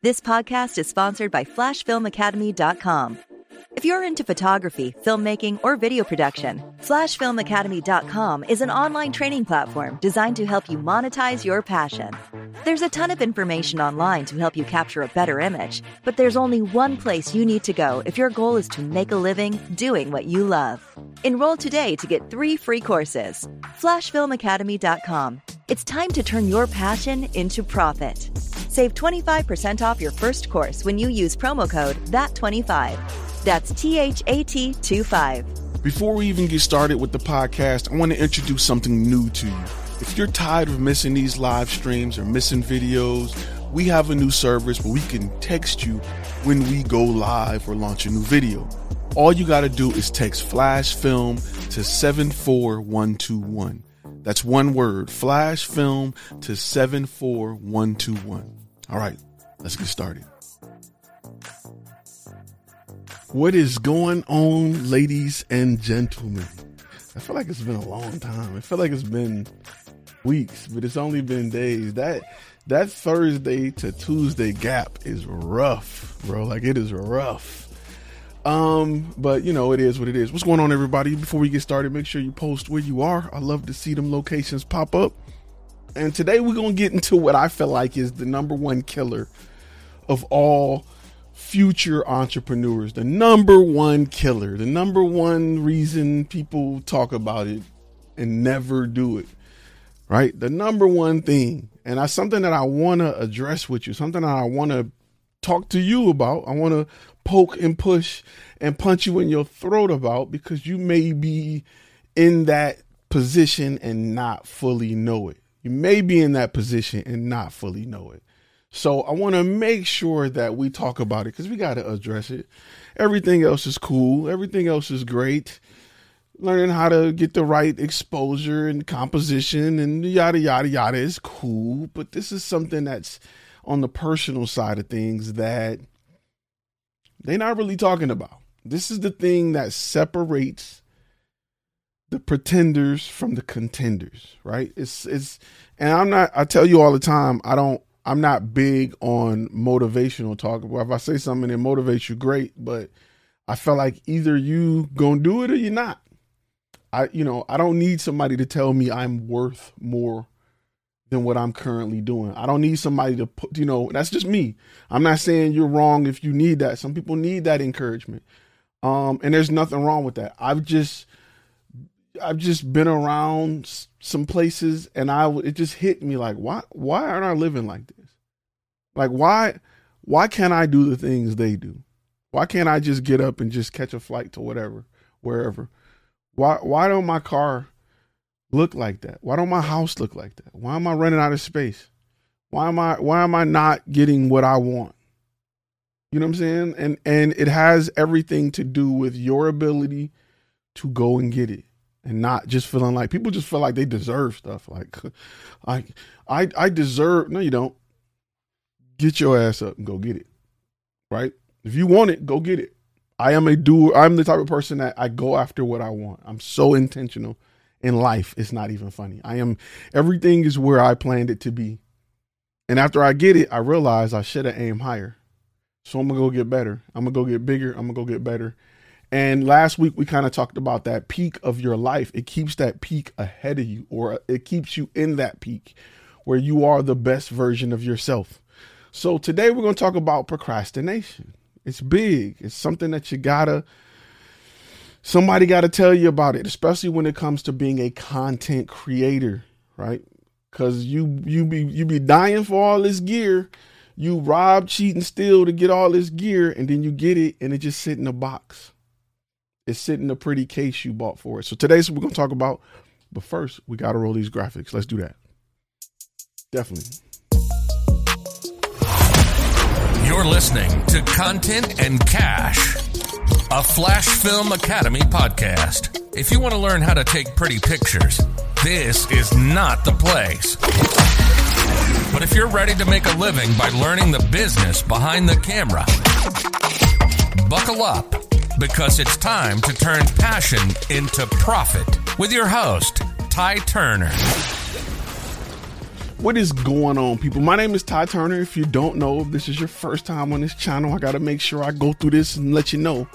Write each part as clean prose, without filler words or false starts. This podcast is sponsored by FlashFilmAcademy.com. If you're into photography, filmmaking, or video production, FlashFilmAcademy.com is an online training platform designed to help you monetize your passion. There's a ton of information online to help you capture a better image, but there's only one place you need to go if your goal is to make a living doing what you love. Enroll today to get 3 free courses. FlashFilmAcademy.com. It's time to turn your passion into profit. Save 25% off your first course when you use promo code THAT25. That's THAT25. Before we even get started with the podcast, I want to introduce something new to you. If you're tired of missing these live streams or missing videos, we have a new service where we can text you when we go live or launch a new video. All you got to do is text Flash Film to 74121. That's one word, Flash Film to 74121. All right, let's get started. What is going on, ladies and gentlemen? I feel like it's been a long time. I feel like it's been weeks, but it's only been days. That Thursday to Tuesday gap is rough, bro. Like, it is rough. But you know, it is what it is. What's going on, everybody? Before we get started, make sure you post where you are. I love to see them locations pop up. And today we're going to get into what I feel like is the number one killer of all future entrepreneurs. The number one killer, the number one reason people talk about it and never do it, right? The number one thing. And that's something that I want to address with you, something that I want to talk to you about. I want to poke and push and punch you in your throat about, because you may be in that position and not fully know it. You may be in that position and not fully know it. So I want to make sure that we talk about it, because we got to address it. Everything else is cool. Everything else is great. Learning how to get the right exposure and composition and yada, yada, yada is cool. But this is something that's on the personal side of things that they're not really talking about. This is the thing that separates the pretenders from the contenders, right? And I tell you all the time, I'm not big on motivational talk. Well, if I say something that motivates you, great, but I feel like either you gonna do it or you're not. I don't need somebody to tell me I'm worth more than what I'm currently doing. I don't need somebody to put, that's just me. I'm not saying you're wrong if you need that. Some people need that encouragement. And there's nothing wrong with that. I've just been around some places, and it just hit me like, why aren't I living like this? Like, why can't I do the things they do? Why can't I just get up and just catch a flight to wherever? Why don't my car look like that? Why don't my house look like that? Why am I running out of space? Why am I not getting what I want? You know what I'm saying? And it has everything to do with your ability to go and get it, and not just feeling like people just feel like they deserve stuff. Like, I deserve. No, you don't. Get your ass up and go get it. Right? If you want it, go get it. I am a doer. I'm the type of person that I go after what I want. I'm so intentional. In life, it's not even funny. Everything is where I planned it to be. And after I get it, I realize I should have aimed higher. So I'm going to go get better. I'm going to go get bigger. I'm going to go get better. And last week, we kind of talked about that peak of your life. It keeps that peak ahead of you, or it keeps you in that peak where you are the best version of yourself. So today we're going to talk about procrastination. It's big. It's something that somebody got to tell you about it, especially when it comes to being a content creator, right? Because you be dying for all this gear. You rob, cheat, and steal to get all this gear, and then you get it, and it just sit in a box. It's sitting in a pretty case you bought for it. So today's what we're going to talk about. But first, we got to roll these graphics. Let's do that. Definitely. You're listening to Content and Cash, a Flash Film Academy podcast. If you want to learn how to take pretty pictures, this is not the place. But if you're ready to make a living by learning the business behind the camera, buckle up, because it's time to turn passion into profit with your host, Ty Turner. What is going on, people? My name is Ty Turner. If you don't know, if this is your first time on this channel, I got to make sure I go through this and let you know.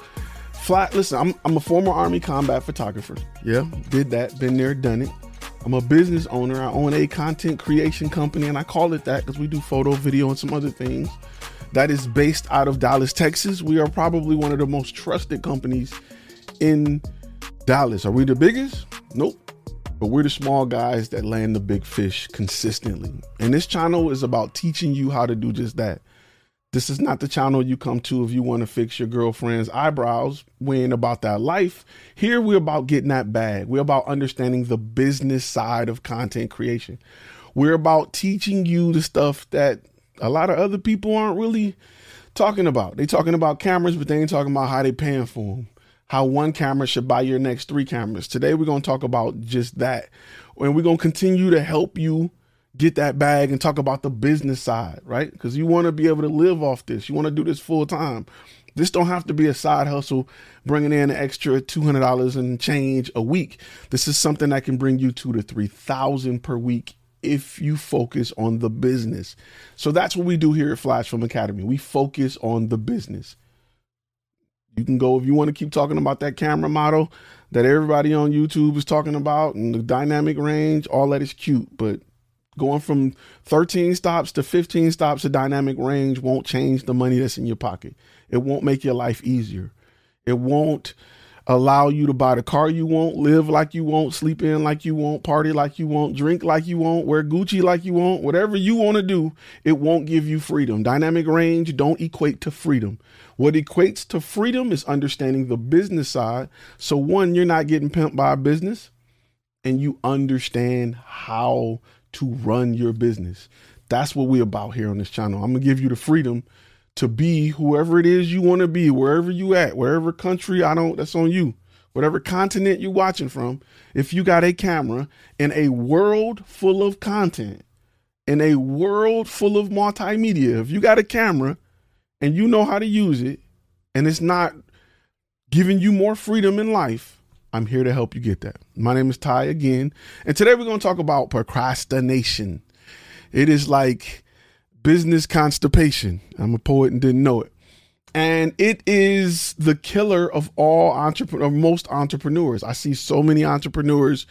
Listen, I'm a former Army combat photographer. Yeah, did that, been there, done it. I'm a business owner. I own a content creation company, and I call it that because we do photo, video, and some other things. That is based out of Dallas, Texas. We are probably one of the most trusted companies in Dallas. Are we the biggest? Nope. But we're the small guys that land the big fish consistently. And this channel is about teaching you how to do just that. This is not the channel you come to if you want to fix your girlfriend's eyebrows. We ain't about that life. Here we're about getting that bag. We're about understanding the business side of content creation. We're about teaching you the stuff that a lot of other people aren't really talking about. They talking about cameras, but they ain't talking about how they paying for them. How one camera should buy your next three cameras. Today, we're going to talk about just that. And we're going to continue to help you get that bag and talk about the business side, right? Because you want to be able to live off this. You want to do this full time. This don't have to be a side hustle, bringing in an extra $200 and change a week. This is something that can bring you $2,000 to $3,000 per week if you focus on the business. So that's what we do here at Flash Film Academy. We focus on the business. You can go if you want to keep talking about that camera model that everybody on YouTube is talking about and the dynamic range, all that is cute. But going from 13 stops to 15 stops of dynamic range won't change the money that's in your pocket. It won't make your life easier. It won't allow you to buy the car you want, live like you want, sleep in like you want, party like you want, drink like you want, wear Gucci like you want, whatever you want to do, it won't give you freedom. Dynamic range don't equate to freedom. What equates to freedom is understanding the business side. So one, you're not getting pimped by a business, and you understand how to run your business. That's what we're about here on this channel. I'm going to give you the freedom to be whoever it is you want to be, wherever you at, wherever country, that's on you, whatever continent you're watching from. If you got a camera in a world full of content, in a world full of multimedia, if you got a camera and you know how to use it and it's not giving you more freedom in life, I'm here to help you get that. My name is Ty again. And today we're going to talk about procrastination. It is like business constipation. I'm a poet and didn't know it. And it is the killer of most entrepreneurs. I see so many entrepreneurs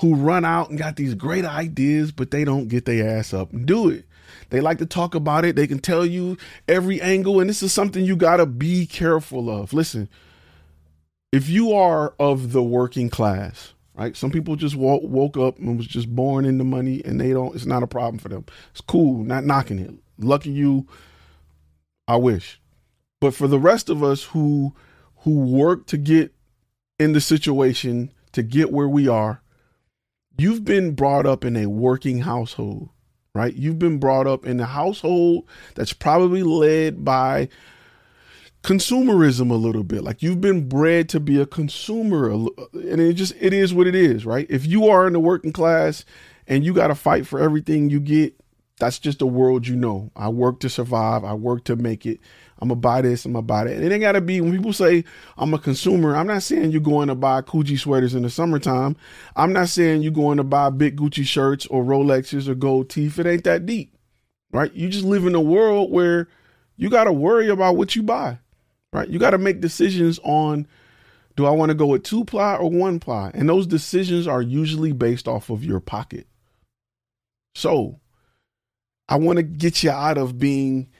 who run out and got these great ideas, but they don't get their ass up and do it. They like to talk about it. They can tell you every angle. And this is something you got to be careful of. Listen, if you are of the working class, right? Some people just woke up and was just born into money, and it's not a problem for them. It's cool. Not knocking it. Lucky you. I wish. But for the rest of us who work to get in the situation to get where we are, you've been brought up in a working household, right? You've been brought up in a household that's probably led by consumerism a little bit. Like, you've been bred to be a consumer, and it is what it is, right? If you are in the working class and you got to fight for everything you get, that's just the world you know. I work to survive. I work to make it. I'm going to buy this. I'm going to buy that. And it ain't got to be, when people say I'm a consumer, I'm not saying you're going to buy Gucci sweaters in the summertime. I'm not saying you're going to buy big Gucci shirts or Rolexes or gold teeth. It ain't that deep, right? You just live in a world where you got to worry about what you buy. Right? You got to make decisions on, do I want to go with 2-ply or 1-ply? And those decisions are usually based off of your pocket. So I want to get you out of being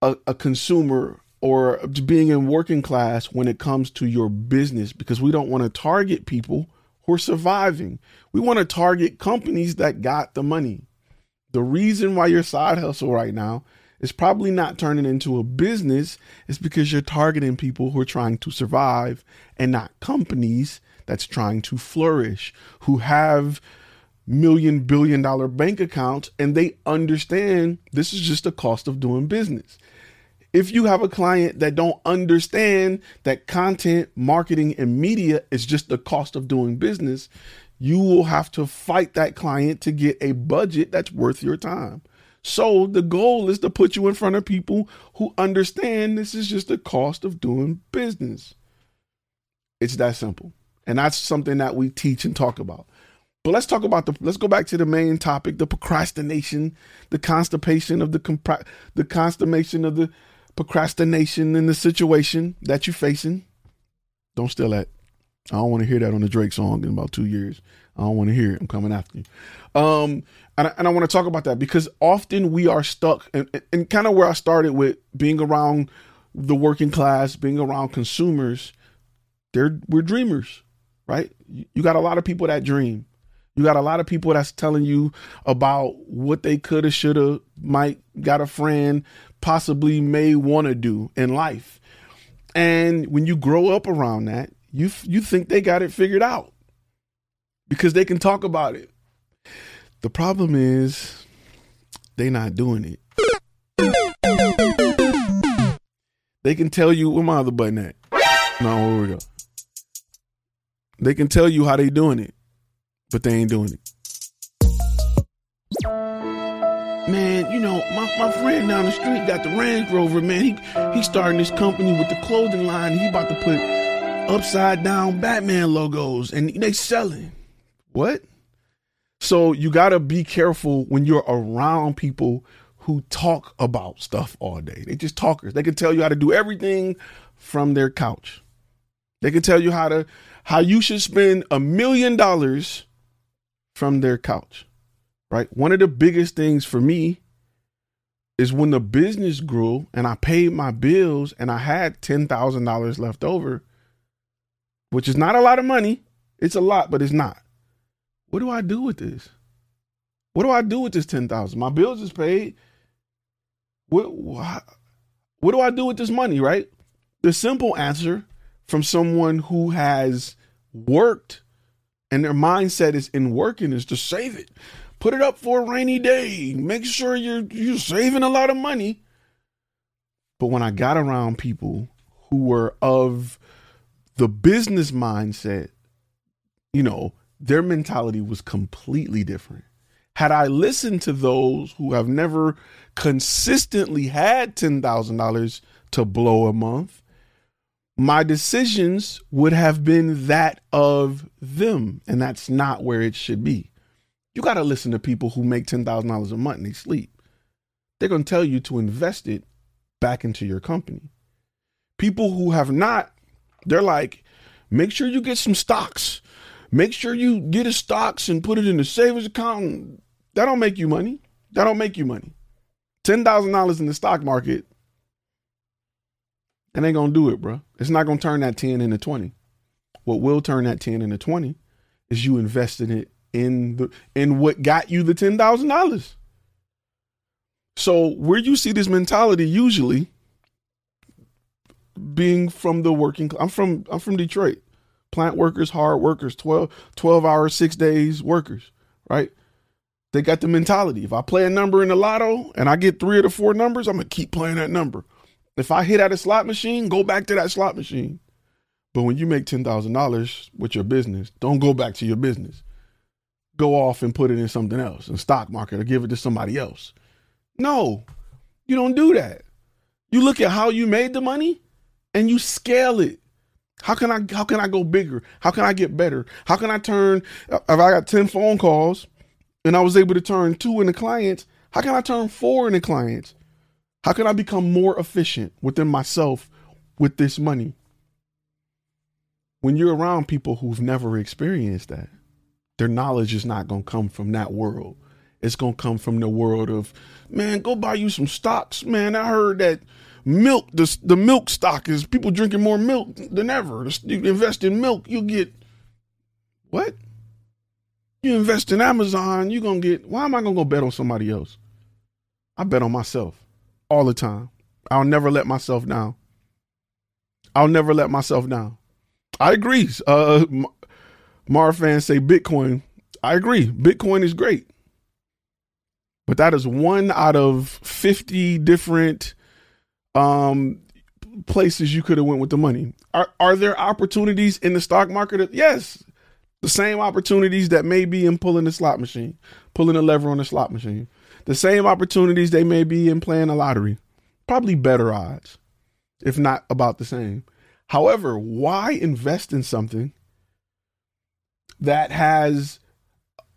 a consumer or being in working class when it comes to your business, because we don't want to target people who are surviving. We want to target companies that got the money. The reason why your side hustle right now, it's probably not turning into a business. It's because you're targeting people who are trying to survive and not companies that's trying to flourish, who have billion dollar bank accounts, and they understand this is just the cost of doing business. if you have a client that don't understand that content, marketing, and media is just the cost of doing business, you will have to fight that client to get a budget that's worth your time. So the goal is to put you in front of people who understand this is just the cost of doing business. It's that simple. And that's something that we teach and talk about. But let's talk about let's go back to the main topic, the procrastination, the constipation of the constipation of the procrastination in the situation that you're facing. Don't steal that. I don't want to hear that on the Drake song in about 2 years. I don't want to hear it. I'm coming after you. And I want to talk about that because often we are stuck and kind of where I started with being around the working class, being around consumers. We're dreamers, right? You got a lot of people that dream. You got a lot of people that's telling you about what they coulda, shoulda, might, got a friend, possibly may want to do in life. And when you grow up around that, you think they got it figured out because they can talk about it. The problem is they not doing it. They can tell you, where my other button at? No, here we go. They can tell you how they doing it, but they ain't doing it. Man, you know, my friend down the street got the Range Rover, man. He's starting this company with the clothing line. He about to put upside down Batman logos and they selling. What? So you got to be careful when you're around people who talk about stuff all day. They just talkers. They can tell you how to do everything from their couch. They can tell you how you should spend $1 million from their couch, right? One of the biggest things for me is when the business grew and I paid my bills and I had $10,000 left over, which is not a lot of money. It's a lot, but it's not. What do I do with this? What do I do with this $10,000? My bills is paid. What do I do with this money, right? The simple answer from someone who has worked and their mindset is in working is to save it. Put it up for a rainy day. Make sure you're saving a lot of money. But when I got around people who were of the business mindset, you know, their mentality was completely different. Had I listened to those who have never consistently had $10,000 to blow a month, my decisions would have been that of them. And that's not where it should be. You got to listen to people who make $10,000 a month and they sleep. They're going to tell you to invest it back into your company. People who have not, they're like, make sure you get some stocks. Make sure you get a stocks and put it in the savings account. That don't make you money. That don't make you money. $10,000 in the stock market. And ain't gonna do it, bro. It's not gonna turn that 10 into 20. What will turn that 10 into 20 is you invested it in what got you the $10,000. So where you see this mentality usually being from the working class. I'm from Detroit. Plant workers, hard workers, 12 hours, 6 days workers, right? They got the mentality. If I play a number in the lotto and I get three of the four numbers, I'm gonna keep playing that number. If I hit at a slot machine, go back to that slot machine. But when you make $10,000 with your business, don't go back to your business. Go off and put it in something else, in stock market, or give it to somebody else. No, you don't do that. You look at how you made the money and you scale it. How can I go bigger? How can I get better? How can I turn, if I got 10 phone calls and I was able to turn 2 into clients, how can I turn 4 into clients? How can I become more efficient within myself with this money? When you're around people who've never experienced that, their knowledge is not going to come from that world. It's going to come from the world of, man, go buy you some stocks, man. I heard that milk, the milk stock is people drinking more milk than ever. You invest in milk, you'll get what? You invest in Amazon, you're going to get, why am I going to go bet on somebody else? I bet on myself. All the time. I'll never let myself down. I'll never let myself down. I agree. Mar fans say Bitcoin. I agree. Bitcoin is great. But that is one out of 50 different places you could have went with the money. Are there opportunities in the stock market? Yes. The same opportunities that may be in pulling the slot machine, pulling a lever on the slot machine. The same opportunities they may be in playing the lottery. Probably better odds, if not about the same. However, why invest in something that has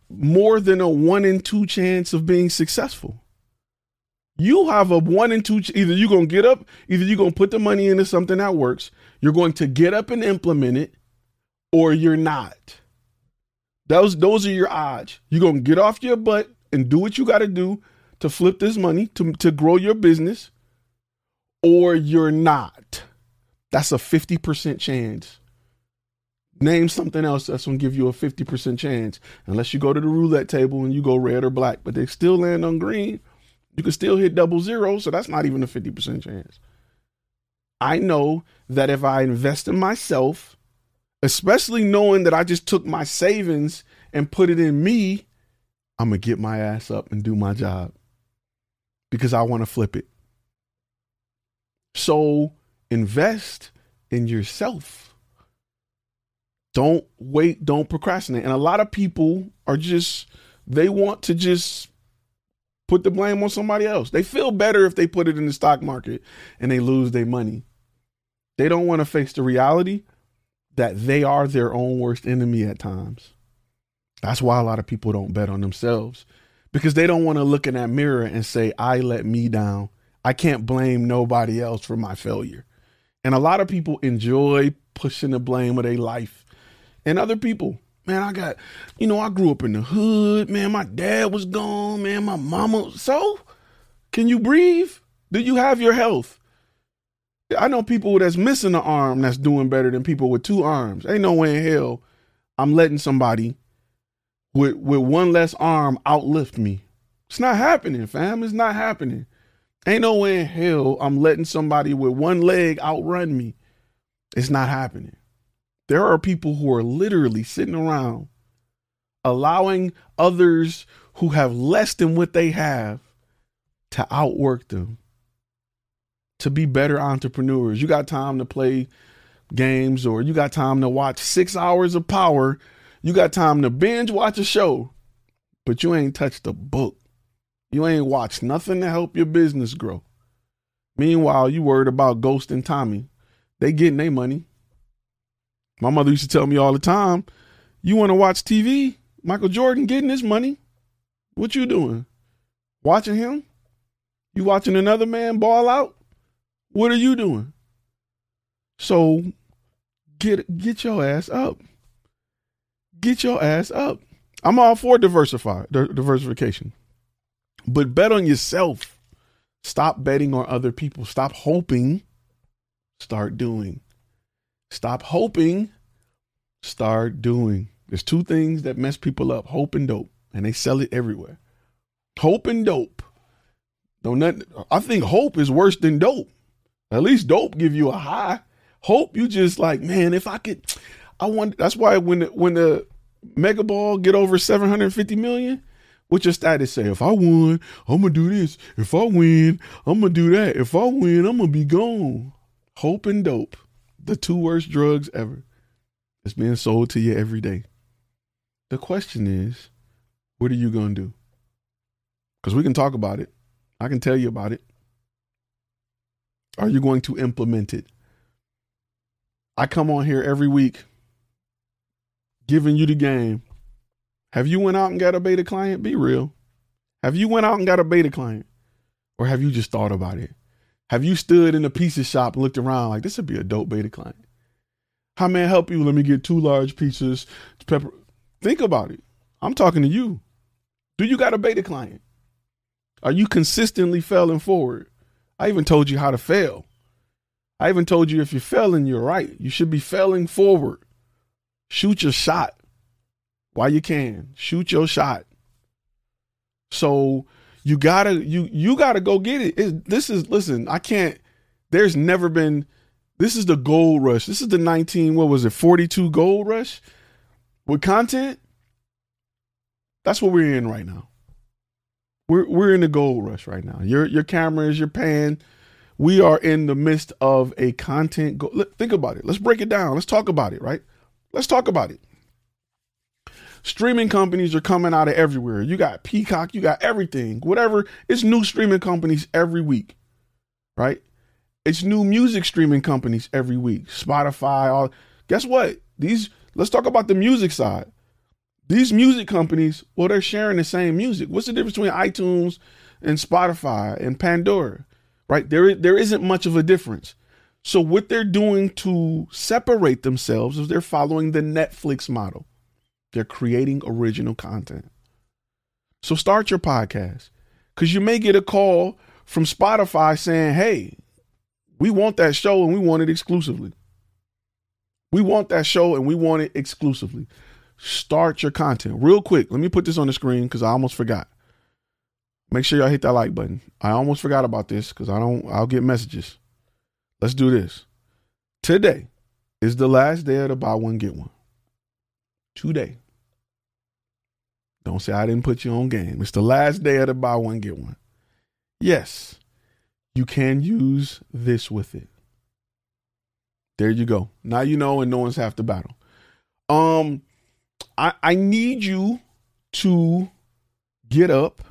more than a 1 in 2 chance of being successful? You have a 1 in 2, either you're going to get up, either you're going to put the money into something that works, you're going to get up and implement it, or you're not. Those are your odds. You're going to get off your butt and do what you got to do to flip this money, to grow your business, or you're not. That's a 50% chance. Name something else that's going to give you a 50% chance. Unless you go to the roulette table and you go red or black, but they still land on green. You can still hit 00, so that's not even a 50% chance. I know that if I invest in myself, especially knowing that I just took my savings and put it in me, I'm going to get my ass up and do my job because I want to flip it. So invest in yourself. Don't wait. Don't procrastinate. And a lot of people are just, they want to just put the blame on somebody else. They feel better if they put it in the stock market and they lose their money. They don't want to face the reality that they are their own worst enemy at times. That's why a lot of people don't bet on themselves, because they don't want to look in that mirror and say, I let me down. I can't blame nobody else for my failure. And a lot of people enjoy pushing the blame of their life and other people. Man, I grew up in the hood, man. My dad was gone, man. My mama. So can you breathe? Do you have your health? I know people that's missing an arm that's doing better than people with 2 arms. Ain't no way in hell I'm letting somebody with 1 less arm outlift me. It's not happening, fam. It's not happening. Ain't no way in hell I'm letting somebody with 1 leg outrun me. It's not happening. There are people who are literally sitting around allowing others who have less than what they have to outwork them, to be better entrepreneurs. You got time to play games, or you got time to watch 6 hours of Power. You got time to binge watch a show, but you ain't touched a book. You ain't watched nothing to help your business grow. Meanwhile, you worried about Ghost and Tommy. They getting their money. My mother used to tell me all the time, you want to watch TV? Michael Jordan getting his money. What you doing? Watching him? You watching another man ball out? What are you doing? So get your ass up. Get your ass up. I'm all for diversification, but bet on yourself. Stop betting on other people. Stop hoping. Start doing. Stop hoping, start doing. There's 2 things that mess people up, hope and dope, and they sell it everywhere. Hope and dope. I think hope is worse than dope. At least dope give you a high. Hope, you just like, man, if I could, I want. That's why when the mega ball get over 750 million, what your status say? If I won, I'm going to do this. If I win, I'm going to do that. If I win, I'm going to be gone. Hope and dope. The 2 worst drugs ever. It's being sold to you every day. The question is, what are you going to do? Because we can talk about it. I can tell you about it. Are you going to implement it? I come on here every week giving you the game. Have you went out and got a beta client? Be real. Have you went out and got a beta client? Or have you just thought about it? Have you stood in a pizza shop and looked around like, this would be a dope beta client? How may I help you? Let me get 2 large pizzas. Pepper. Think about it. I'm talking to you. Do you got a beta client? Are you consistently failing forward? I even told you how to fail. I even told you if you're failing, you're right. You should be failing forward. Shoot your shot while you can. Shoot your shot. So You gotta go get it. This is the gold rush. This is the 42 gold rush with content. That's what we're in right now. We're in the gold rush right now. Your camera is your pan. We are in the midst of a content. Think about it. Let's break it down. Let's talk about it, right? Let's talk about it. Streaming companies are coming out of everywhere. You got Peacock, you got everything, whatever. It's new streaming companies every week, right? It's new music streaming companies every week. Spotify, all. Guess what? Let's talk about the music side. These music companies, well, they're sharing the same music. What's the difference between iTunes and Spotify and Pandora, right? There isn't much of a difference. So what they're doing to separate themselves is they're following the Netflix model. They're creating original content. So start your podcast, because you may get a call from Spotify saying, hey, we want that show and we want it exclusively. We want that show and we want it exclusively. Start your content real quick. Let me put this on the screen because I almost forgot. Make sure y'all hit that like button. I almost forgot about this because I'll get messages. Let's do this. Today is the last day of the buy one, get one. Today. Don't say I didn't put you on game. It's the last day of the buy one, get one. Yes, you can use this with it. There you go. Now you know, and no one's half the battle. I need you to get up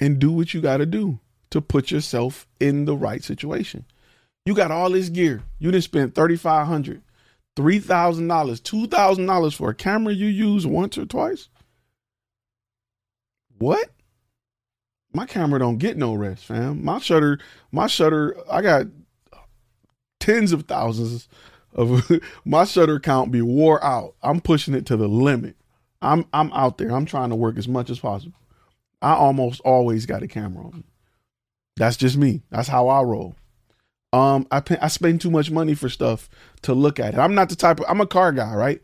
and do what you got to do to put yourself in the right situation. You got all this gear. You didn't spend $3,500, $3,000, $2,000 for a camera you use once or twice. What? My camera don't get no rest, fam. My shutter, I got tens of thousands of my shutter count be wore out. I'm pushing it to the limit. I'm out there. I'm trying to work as much as possible. I almost always got a camera on me. That's just me. That's how I roll. I spend too much money for stuff to look at it. I'm not the type of, I'm a car guy, right?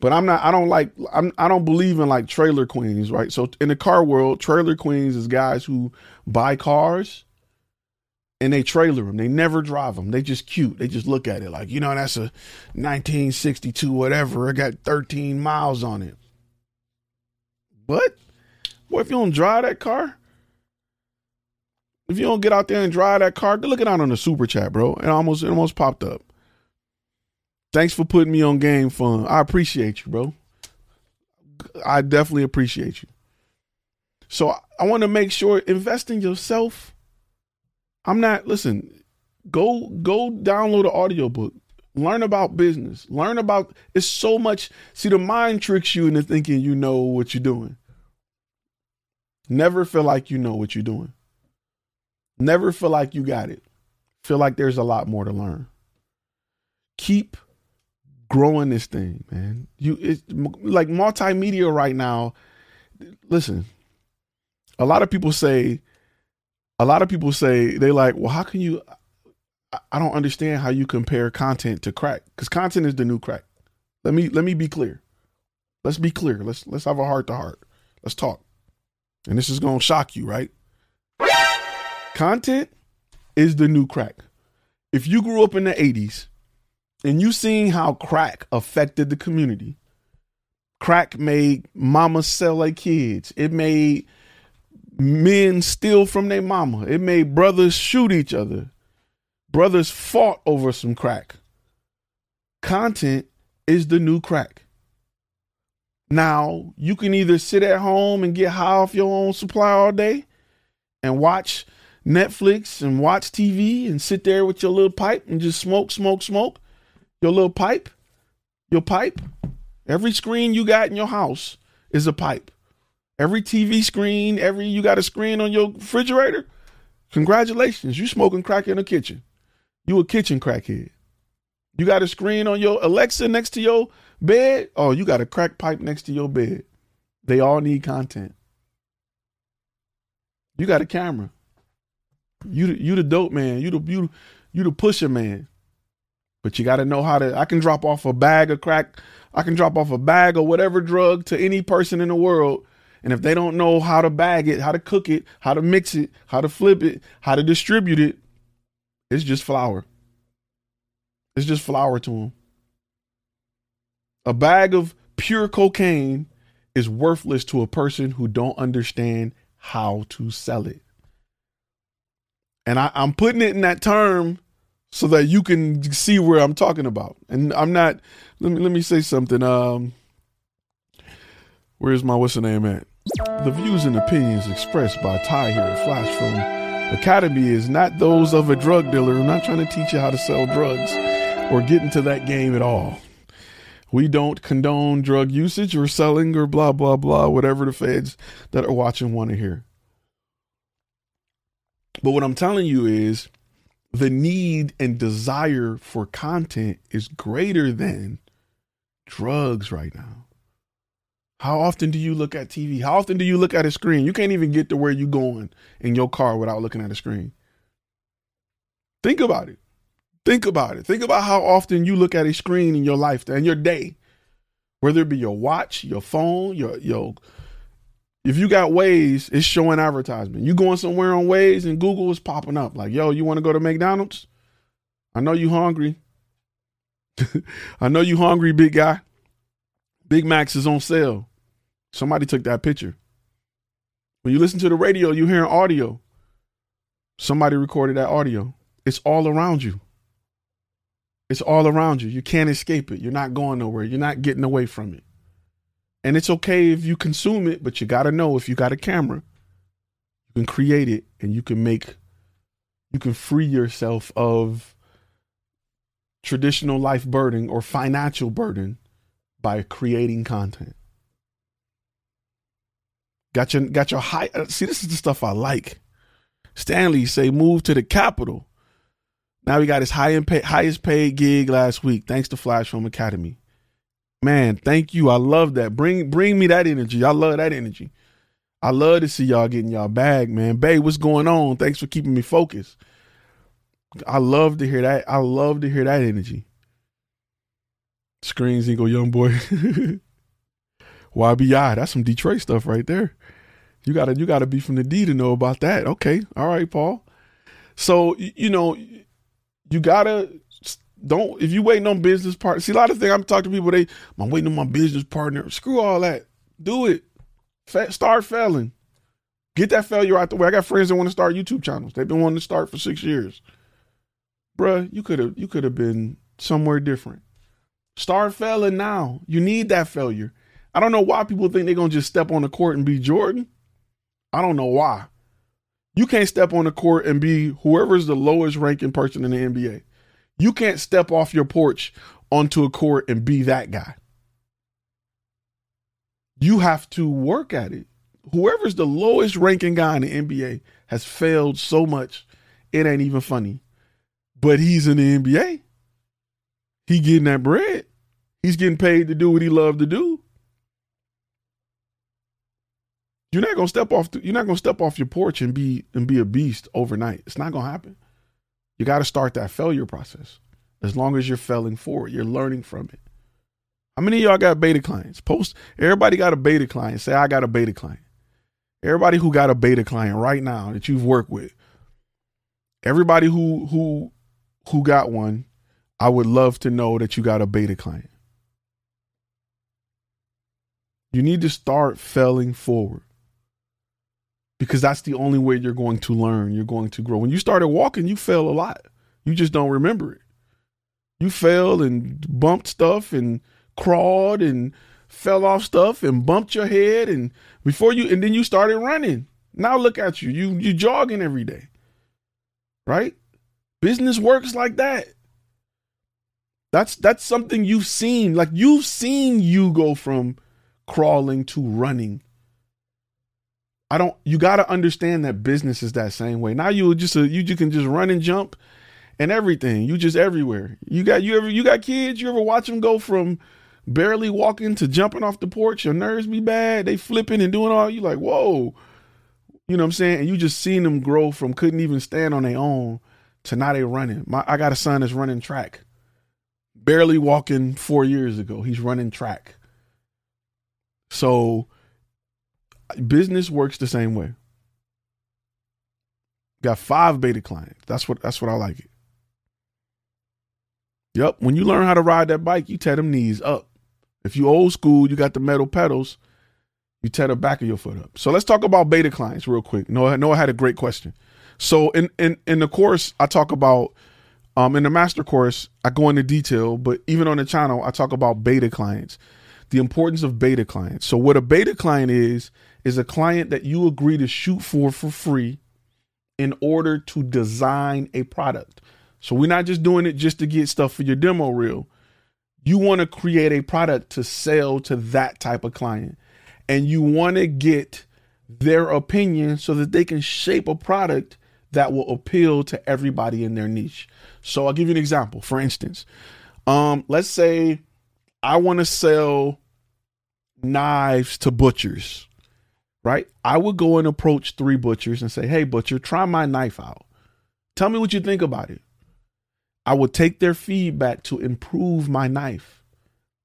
But I'm not, I don't believe in like trailer queens, right? So in the car world, trailer queens is guys who buy cars and they trailer them. They never drive them. They just cute. They just look at it like, you know, that's a 1962, whatever. I got 13 miles on it. What? Boy, if you don't drive that car, if you don't get out there and drive that car, look it out on the super chat, bro. It almost popped up. Thanks for putting me on game fun. I appreciate you, bro. I definitely appreciate you. So I want to make sure, invest in yourself. Listen, go download an audiobook. Learn about business. It's so much. See, the mind tricks you into thinking you know what you're doing. Never feel like you know what you're doing. Never feel like you got it. Feel like there's a lot more to learn. Keep growing this thing, man. It's like multimedia right now. Listen, a lot of people say they like, well, how can you? I don't understand how you compare content to crack, because content is the new crack. Let me be clear. Let's be clear. Let's have a heart to heart. Let's talk. And this is going to shock you, right? Content is the new crack. If you grew up in the 80s and you seen how crack affected the community, crack made mama sell their kids. It made men steal from their mama. It made brothers shoot each other. Brothers fought over some crack. Content is the new crack. Now, you can either sit at home and get high off your own supply all day and watch Netflix and watch TV and sit there with your little pipe and just smoke your little pipe, Every screen you got in your house is a pipe. Every TV screen, you got a screen on your refrigerator. Congratulations. You smoking crack in the kitchen. You a kitchen crackhead. You got a screen on your Alexa next to your bed. Oh, you got a crack pipe next to your bed. They all need content. You got a camera. You the dope man. You the pusher man. But you got to know how to. I can drop off a bag of crack. I can drop off a bag of whatever drug to any person in the world, and if they don't know how to bag it, how to cook it, how to mix it, how to flip it, how to distribute it, it's just flour. It's just flour to them. A bag of pure cocaine is worthless to a person who don't understand how to sell it. And I'm putting it in that term so that you can see where I'm talking about. And I'm not, let me say something. Where's my, what's the name at? The views and opinions expressed by Ty here at Flash Film Academy is not those of a drug dealer. I'm not trying to teach you how to sell drugs or get into that game at all. We don't condone drug usage or selling or blah, blah, blah, whatever the feds that are watching want to hear. But what I'm telling you is the need and desire for content is greater than drugs right now. How often do you look at TV? How often do you look at a screen? You can't even get to where you're going in your car without looking at a screen. Think about it. Think about it. Think about how often you look at a screen in your life and your day, whether it be your watch, your phone, your if you got Waze, it's showing advertisement. You going somewhere on Waze and Google is popping up like, yo, you want to go to McDonald's? I know you hungry. I know you hungry, big guy. Big Macs is on sale. Somebody took that picture. When you listen to the radio, you hear an audio. Somebody recorded that audio. It's all around you. It's all around you. You can't escape it. You're not going nowhere. You're not getting away from it. And it's okay if you consume it, but you got to know if you got a camera, you can create it and you can free yourself of traditional life burden or financial burden by creating content. Got your high. See, this is the stuff I like. Stanley say, move to the capital. Now he got his highest paid gig last week. Thanks to Flash Film Academy. Man, thank you. I love that. Bring me that energy. I love that energy. I love to see y'all getting y'all bag, man. Babe, what's going on? Thanks for keeping me focused. I love to hear that. I love to hear that energy. Screens Eagle Young Boy. YBI. That's some Detroit stuff right there. You gotta be from the D to know about that. Okay. All right, Paul. So, you know, you gotta don't, if you waiting on business partner, see a lot of things I'm talking to people, I'm waiting on my business partner. Screw all that. Do it. Start failing. Get that failure out the way. I got friends that want to start YouTube channels. They've been wanting to start for 6 years. Bruh, you could have been somewhere different. Start failing now. You need that failure. I don't know why people think they're going to just step on the court and be Jordan. I don't know why. You can't step on the court and be whoever's the lowest ranking person in the NBA. You can't step off your porch onto a court and be that guy. You have to work at it. Whoever's the lowest ranking guy in the NBA has failed so much, it ain't even funny. But he's in the NBA. He getting that bread. He's getting paid to do what he loved to do. You're not gonna step off your porch and be a beast overnight. It's not gonna happen. You got to start that failure process. As long as you're failing forward, you're learning from it. How many of y'all got beta clients? Post. Everybody got a beta client. Say, I got a beta client. Everybody who got a beta client right now that you've worked with. Everybody who got one. I would love to know that you got a beta client. You need to start failing forward. Because that's the only way you're going to learn. You're going to grow. When you started walking, you fell a lot. You just don't remember it. You fell and bumped stuff and crawled and fell off stuff and bumped your head. And then you started running. Now look at you. You jogging every day, right? Business works like that. That's something you've seen. Like you've seen you go from crawling to running. You got to understand that business is that same way. Now you can just run and jump and everything. You just everywhere. You got kids. You ever watch them go from barely walking to jumping off the porch? Your nerves be bad. They flipping and doing all, you like, whoa, you know what I'm saying? And you just seen them grow from couldn't even stand on their own to now they running. I got a son that's running track, barely walking 4 years ago. He's running track. So business works the same way. Got 5 beta clients. That's what I like it. Yep. When you learn how to ride that bike, you tear them knees up. If you old school, you got the metal pedals, you tear the back of your foot up. So let's talk about beta clients real quick. Noah had a great question. So in the course, I talk about, in the master course, I go into detail, but even on the channel, I talk about beta clients, the importance of beta clients. So what a beta client is a client that you agree to shoot for free in order to design a product. So we're not just doing it just to get stuff for your demo reel. You want to create a product to sell to that type of client, and you want to get their opinion so that they can shape a product that will appeal to everybody in their niche. So I'll give you an example. For instance, let's say I want to sell knives to butchers, right? I would go and approach 3 butchers and say, "Hey butcher, try my knife out. Tell me what you think about it." I would take their feedback to improve my knife.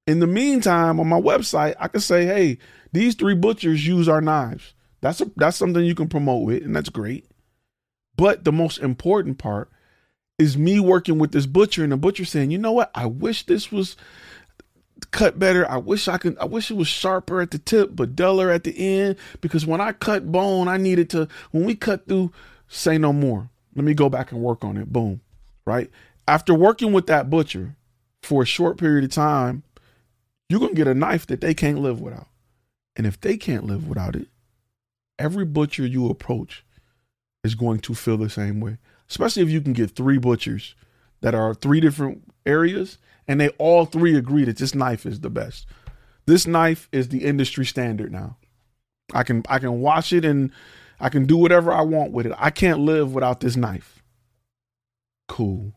In the meantime, on my website, I could say, "Hey, these 3 butchers use our knives." That's something you can promote with, and that's great. But the most important part is me working with this butcher, and the butcher saying, "You know what? I wish this was cut better. I wish it was sharper at the tip, but duller at the end, because when I cut bone, when we cut through, say no more. Let me go back and work on it." Boom. Right? After working with that butcher for a short period of time, you're going to get a knife that they can't live without. And if they can't live without it, every butcher you approach is going to feel the same way, especially if you can get 3 butchers that are 3 different areas and they all 3 agree that this knife is the best. This knife is the industry standard now. I can wash it and I can do whatever I want with it. I can't live without this knife. Cool.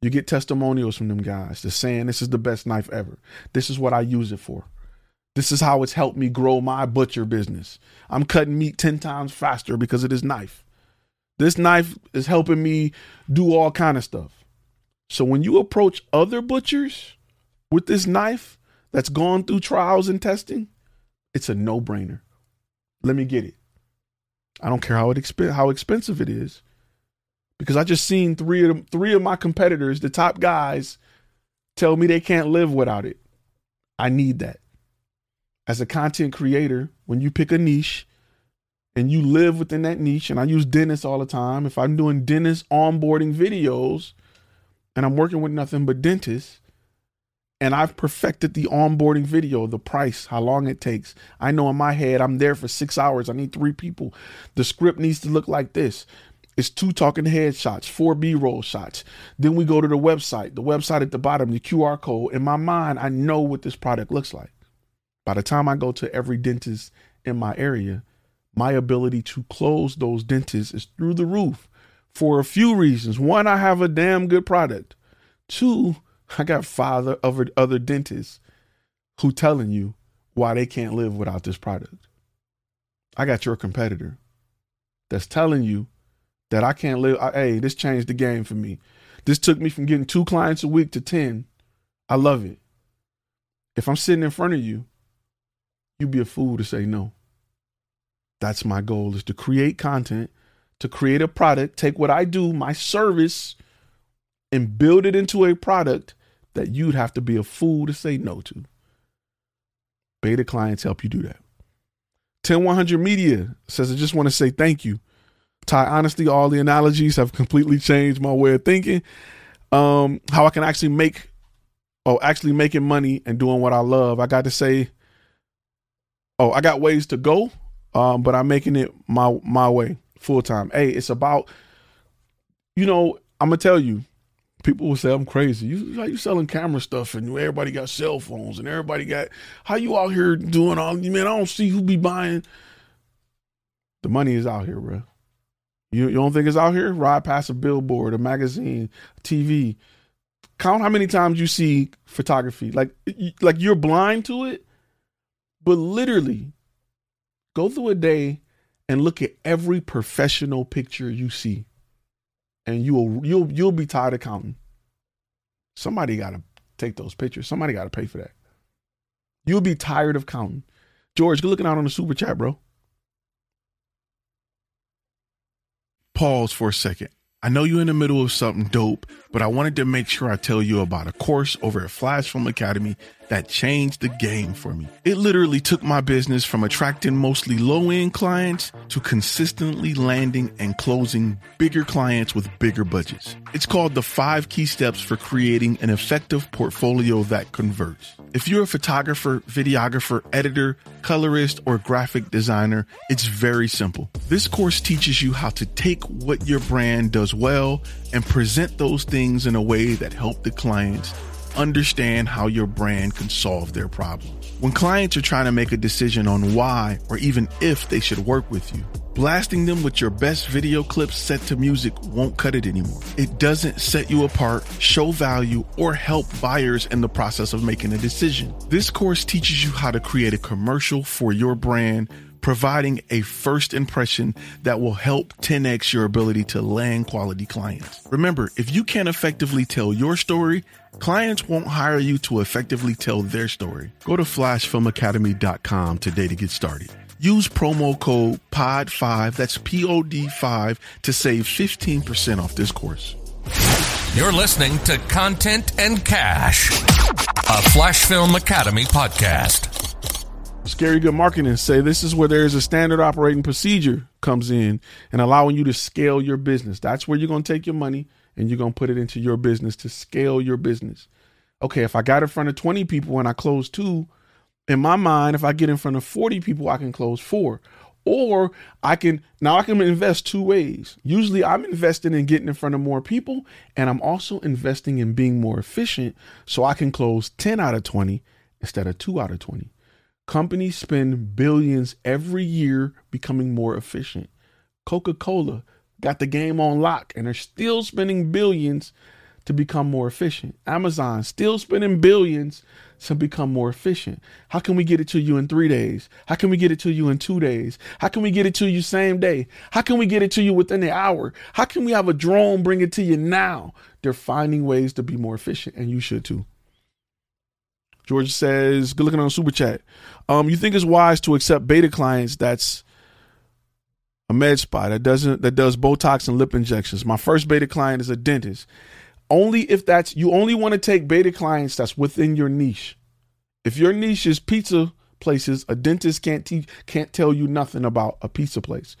You get testimonials from them guys that's saying, "This is the best knife ever. This is what I use it for. This is how it's helped me grow my butcher business. I'm cutting meat 10 times faster because of this knife. This knife is helping me do all kind of stuff." So when you approach other butchers with this knife that's gone through trials and testing, it's a no-brainer. Let me get it. I don't care how expensive it is, because I just seen three of my competitors, the top guys, tell me they can't live without it. I need that. As a content creator, when you pick a niche and you live within that niche, and I use dentists all the time. If I'm doing dentist onboarding videos and I'm working with nothing but dentists, and I've perfected the onboarding video, the price, how long it takes. I know in my head, I'm there for 6 hours. I need 3 people. The script needs to look like this. It's 2 talking head shots, 4 B-roll shots. Then we go to the website at the bottom, the QR code. In my mind, I know what this product looks like. By the time I go to every dentist in my area, my ability to close those dentists is through the roof for a few reasons. 1, I have a damn good product. 2, I got 5 other dentists who telling you why they can't live without this product. I got your competitor that's telling you that I can't live. Hey, this changed the game for me. This took me from getting 2 clients a week to 10. I love it. If I'm sitting in front of you, you'd be a fool to say no. That's my goal, is to create content, to create a product, take what I do, my service, and build it into a product that you'd have to be a fool to say no to. Beta clients help you do that. 10100 Media says, "I just want to say thank you. Ty, honestly, all the analogies have completely changed my way of thinking. How I can actually making money and doing what I love. I got ways to go, but I'm making it my way full time." Hey, it's about, I'm going to tell you, people will say I'm crazy. You selling camera stuff and everybody got cell phones and everybody got, how you out here doing all, man, I don't see who be buying. The money is out here, bro. You don't think it's out here? Ride past a billboard, a magazine, TV. Count how many times you see photography. Like you're blind to it, but literally go through a day and look at every professional picture you see, and you'll be tired of counting. Somebody got to take those pictures. Somebody got to pay for that. You'll be tired of counting. George, good looking out on the super chat, bro. Pause for a second. I know you're in the middle of something dope, but I wanted to make sure I tell you about a course over at FlashFilm Academy that changed the game for me. It literally took my business from attracting mostly low-end clients to consistently landing and closing bigger clients with bigger budgets. It's called the 5 Key Steps for Creating an Effective Portfolio That Converts. If you're a photographer, videographer, editor, colorist, or graphic designer, it's very simple. This course teaches you how to take what your brand does well and present those things in a way that help the clients understand how your brand can solve their problems. When clients are trying to make a decision on why or even if they should work with you, blasting them with your best video clips set to music won't cut it anymore. It doesn't set you apart, show value, or help buyers in the process of making a decision. This course teaches you how to create a commercial for your brand, providing a first impression that will help 10x your ability to land quality clients. Remember, if you can't effectively tell your story, clients won't hire you to effectively tell their story. Go to FlashFilmAcademy.com today to get started. Use promo code POD5, that's P-O-D-5, to save 15% off this course. You're listening to Content and Cash, a Flash Film Academy podcast. Scary Good Marketing say this is where there is a standard operating procedure comes in and allowing you to scale your business. That's where you're going to take your money and you're going to put it into your business to scale your business. Okay, if I got in front of 20 people and I closed 2, in my mind, if I get in front of 40 people, I can close 4. Or I can invest 2 ways. Usually I'm investing in getting in front of more people, and I'm also investing in being more efficient so I can close 10 out of 20 instead of 2 out of 20. Companies spend billions every year becoming more efficient. Coca-Cola got the game on lock and they're still spending billions to become more efficient. Amazon still spending billions to become more efficient. How can we get it to you in 3 days? How can we get it to you in 2 days? How can we get it to you same day? How can we get it to you within the hour? How can we have a drone bring it to you now? They're finding ways to be more efficient, and you should too. George says, good looking on Super Chat. You think it's wise to accept beta clients that's a med spa that does Botox and lip injections? My first beta client is a dentist. Only if that's, you only want to take beta clients that's within your niche. If your niche is pizza places, a dentist can't tell you nothing about a pizza place.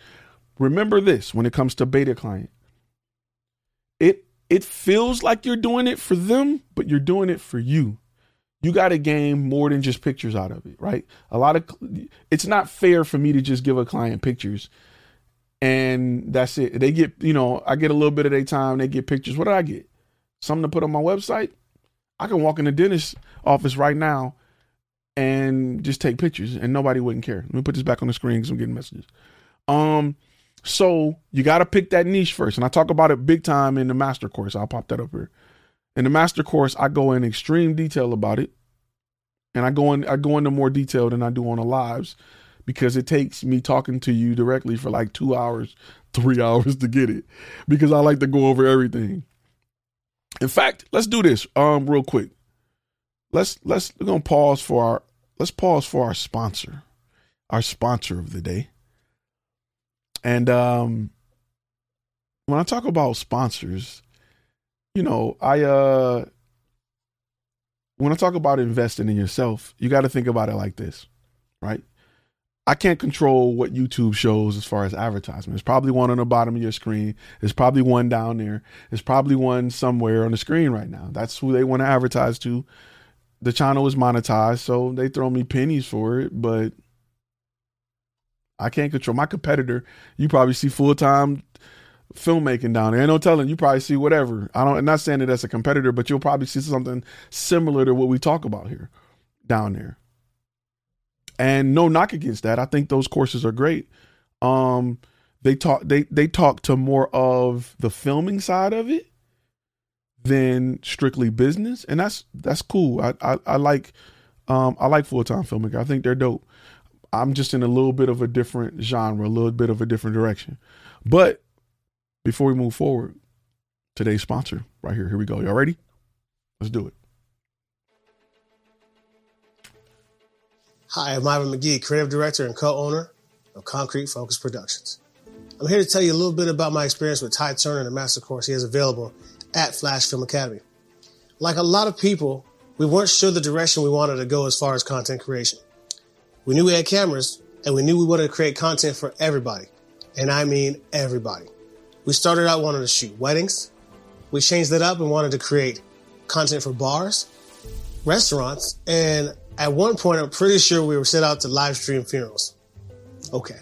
Remember this when it comes to beta client. It feels like you're doing it for them, but you're doing it for you. You got to gain more than just pictures out of it, right? It's not fair for me to just give a client pictures and that's it. They get, I get a little bit of their time. They get pictures. What do I get? Something to put on my website? I can walk in the dentist's office right now and just take pictures and nobody wouldn't care. Let me put this back on the screen because I'm getting messages. So you got to pick that niche first. And I talk about it big time in the master course. I'll pop that up here. In the master course, I go in extreme detail about it, and I go into more detail than I do on the lives because it takes me talking to you directly for like 2 hours, 3 hours to get it because I like to go over everything. In fact, let's do this real quick. Let's pause for our sponsor, of the day. And when I talk about sponsors, when I talk about investing in yourself, you got to think about it like this, right? I can't control what YouTube shows as far as advertisement. There's probably one on the bottom of your screen. There's probably one down there. There's probably one somewhere on the screen right now. That's who they want to advertise to. The channel is monetized, so they throw me pennies for it, but I can't control my competitor. You probably see full-time filmmaking down there. Ain't no telling. You probably see whatever. I'm not saying that that's a competitor, but you'll probably see something similar to what we talk about here down there. And no knock against that. I think those courses are great. They talk to more of the filming side of it than strictly business. And that's cool. I like full-time filmmaking. I think they're dope. I'm just in a little bit of a different genre, a little bit of a different direction. But before we move forward, today's sponsor right here. Here we go. Y'all ready? Let's do it. Hi, I'm Ivan McGee, creative director and co-owner of Concrete Focus Productions. I'm here to tell you a little bit about my experience with Ty Turner and the master course he has available at Flash Film Academy. Like a lot of people, we weren't sure the direction we wanted to go as far as content creation. We knew we had cameras, and we knew we wanted to create content for everybody. And I mean everybody. We started out wanting to shoot weddings. We changed that up and wanted to create content for bars, restaurants, and at one point, I'm pretty sure we were set out to live stream funerals. Okay.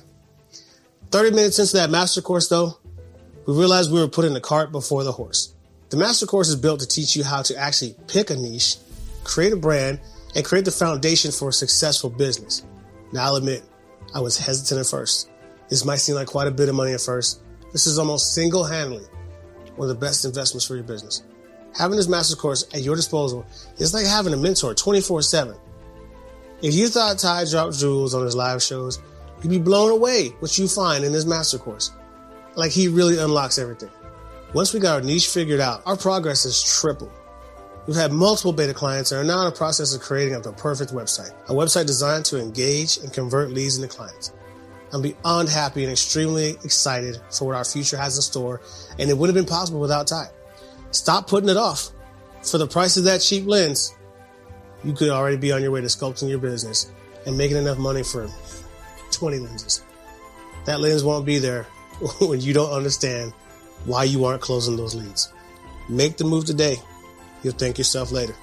30 minutes into that master course, though, we realized we were putting the cart before the horse. The master course is built to teach you how to actually pick a niche, create a brand, and create the foundation for a successful business. Now, I'll admit, I was hesitant at first. This might seem like quite a bit of money at first. This is almost single-handedly one of the best investments for your business. Having this master course at your disposal is like having a mentor 24/7. If you thought Ty dropped jewels on his live shows, you'd be blown away what you find in his master course. Like, he really unlocks everything. Once we got our niche figured out, our progress has tripled. We've had multiple beta clients and are now in the process of creating up the perfect website, a website designed to engage and convert leads into clients. I'm beyond happy and extremely excited for what our future has in store, and it wouldn't have been possible without Ty. Stop putting it off. For the price of that cheap lens, you could already be on your way to sculpting your business and making enough money for 20 lenses. That lens won't be there when you don't understand why you aren't closing those leads. Make the move today. You'll thank yourself later.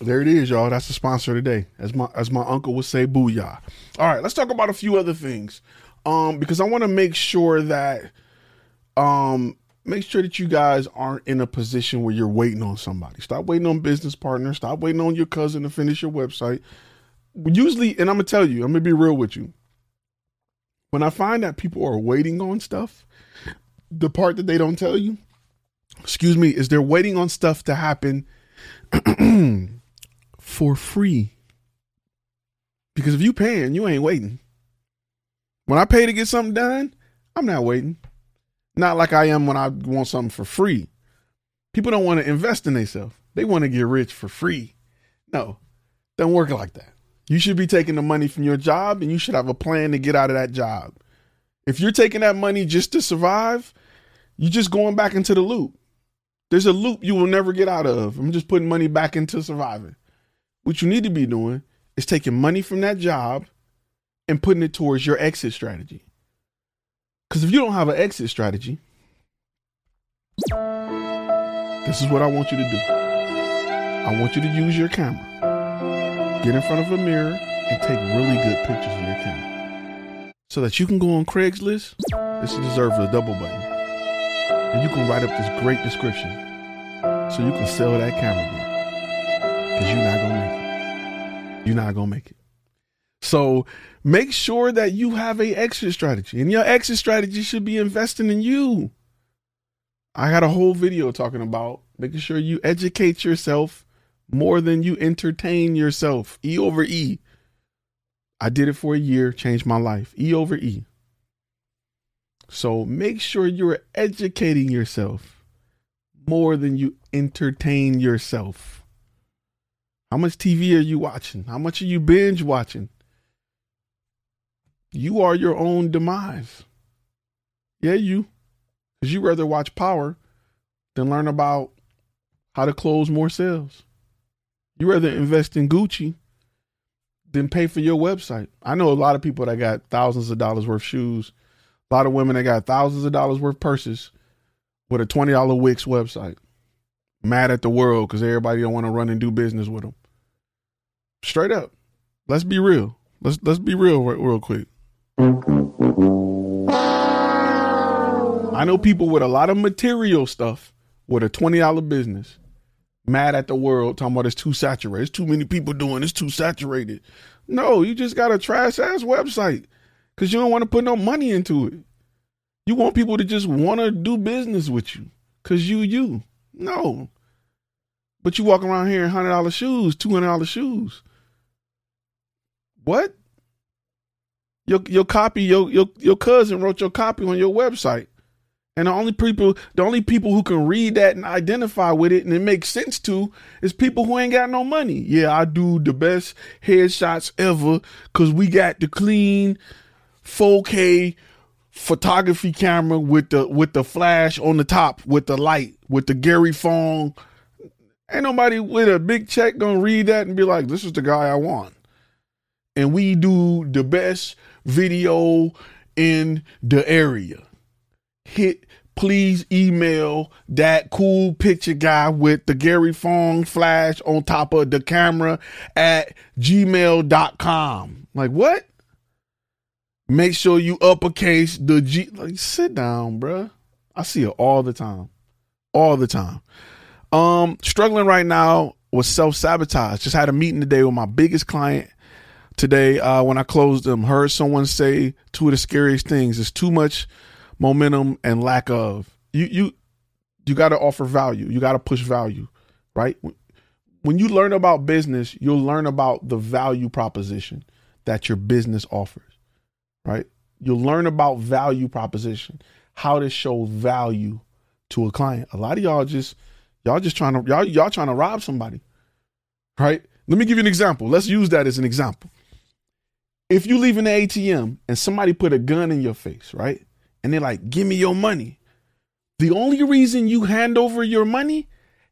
There it is, y'all. That's the sponsor today. As my uncle would say, booyah. All right, let's talk about a few other things. Because I want to make sure that you guys aren't in a position where you're waiting on somebody. Stop waiting on business partners. Stop waiting on your cousin to finish your website. Usually, and I'm going to tell you, I'm going to be real with you. When I find that people are waiting on stuff, the part that they don't tell you, is they're waiting on stuff to happen for free. Because if you paying, you ain't waiting. When I pay to get something done, I'm not waiting. Not like I am when I want something for free. People don't want to invest in themselves. They want to get rich for free. No, don't work like that. You should be taking the money from your job, and you should have a plan to get out of that job. If you're taking that money just to survive, you're just going back into the loop. There's a loop you will never get out of. I'm just putting money back into surviving. What you need to be doing is taking money from that job and putting it towards your exit strategy. Because if you don't have an exit strategy, this is what I want you to do. I want you to use your camera. Get in front of a mirror and take really good pictures of your camera so that you can go on Craigslist. This deserves a double button. And you can write up this great description so you can sell that camera because you're not going to make it. You're not going to make it. So make sure that you have an exit strategy, and your exit strategy should be investing in you. I had a whole video talking about making sure you educate yourself more than you entertain yourself. E/E. I did it for a year, changed my life. E/E. So make sure you're educating yourself more than you entertain yourself. How much TV are you watching? How much are you binge watching? You are your own demise. Yeah, you. Because you rather watch Power than learn about how to close more sales. You rather invest in Gucci than pay for your website. I know a lot of people that got thousands of dollars worth of shoes. A lot of women that got thousands of dollars worth of purses with a $20 Wix website. Mad at the world because everybody don't want to run and do business with them. Straight up. Let's be real. Let's be real real quick. I know people with a lot of material stuff with a $20 business, mad at the world, talking about it's too saturated. It's too many people doing it's too saturated. No, you just got a trash ass website because you don't want to put no money into it. You want people to just want to do business with you because you. No. But you walk around here in $100 shoes, $200 shoes. What? Your copy, your cousin wrote your copy on your website. And the only people who can read that and identify with it and it makes sense to is people who ain't got no money. Yeah, I do the best headshots ever because we got the clean 4K photography camera with the flash on the top, with the light, with the Gary Fong. Ain't nobody with a big check gonna read that and be like, this is the guy I want. And we do the best video in the area. Please email that cool picture guy with the Gary Fong flash on top of the camera at gmail.com. Like, what? Make sure you uppercase the G. Like, sit down, bruh. I see it all the time. All the time. Struggling right now with self-sabotage. Just had a meeting today with my biggest client. Today, when I closed them, heard someone say two of the scariest things is too much momentum and lack of. You got to offer value. You got to push value, right? When you learn about business, you'll learn about the value proposition that your business offers, right? You'll learn about value proposition, how to show value to a client. A lot of y'all just trying to rob somebody, right? Let me give you an example. Let's use that as an example. If you leave an ATM and somebody put a gun in your face, right? And they're like, give me your money. The only reason you hand over your money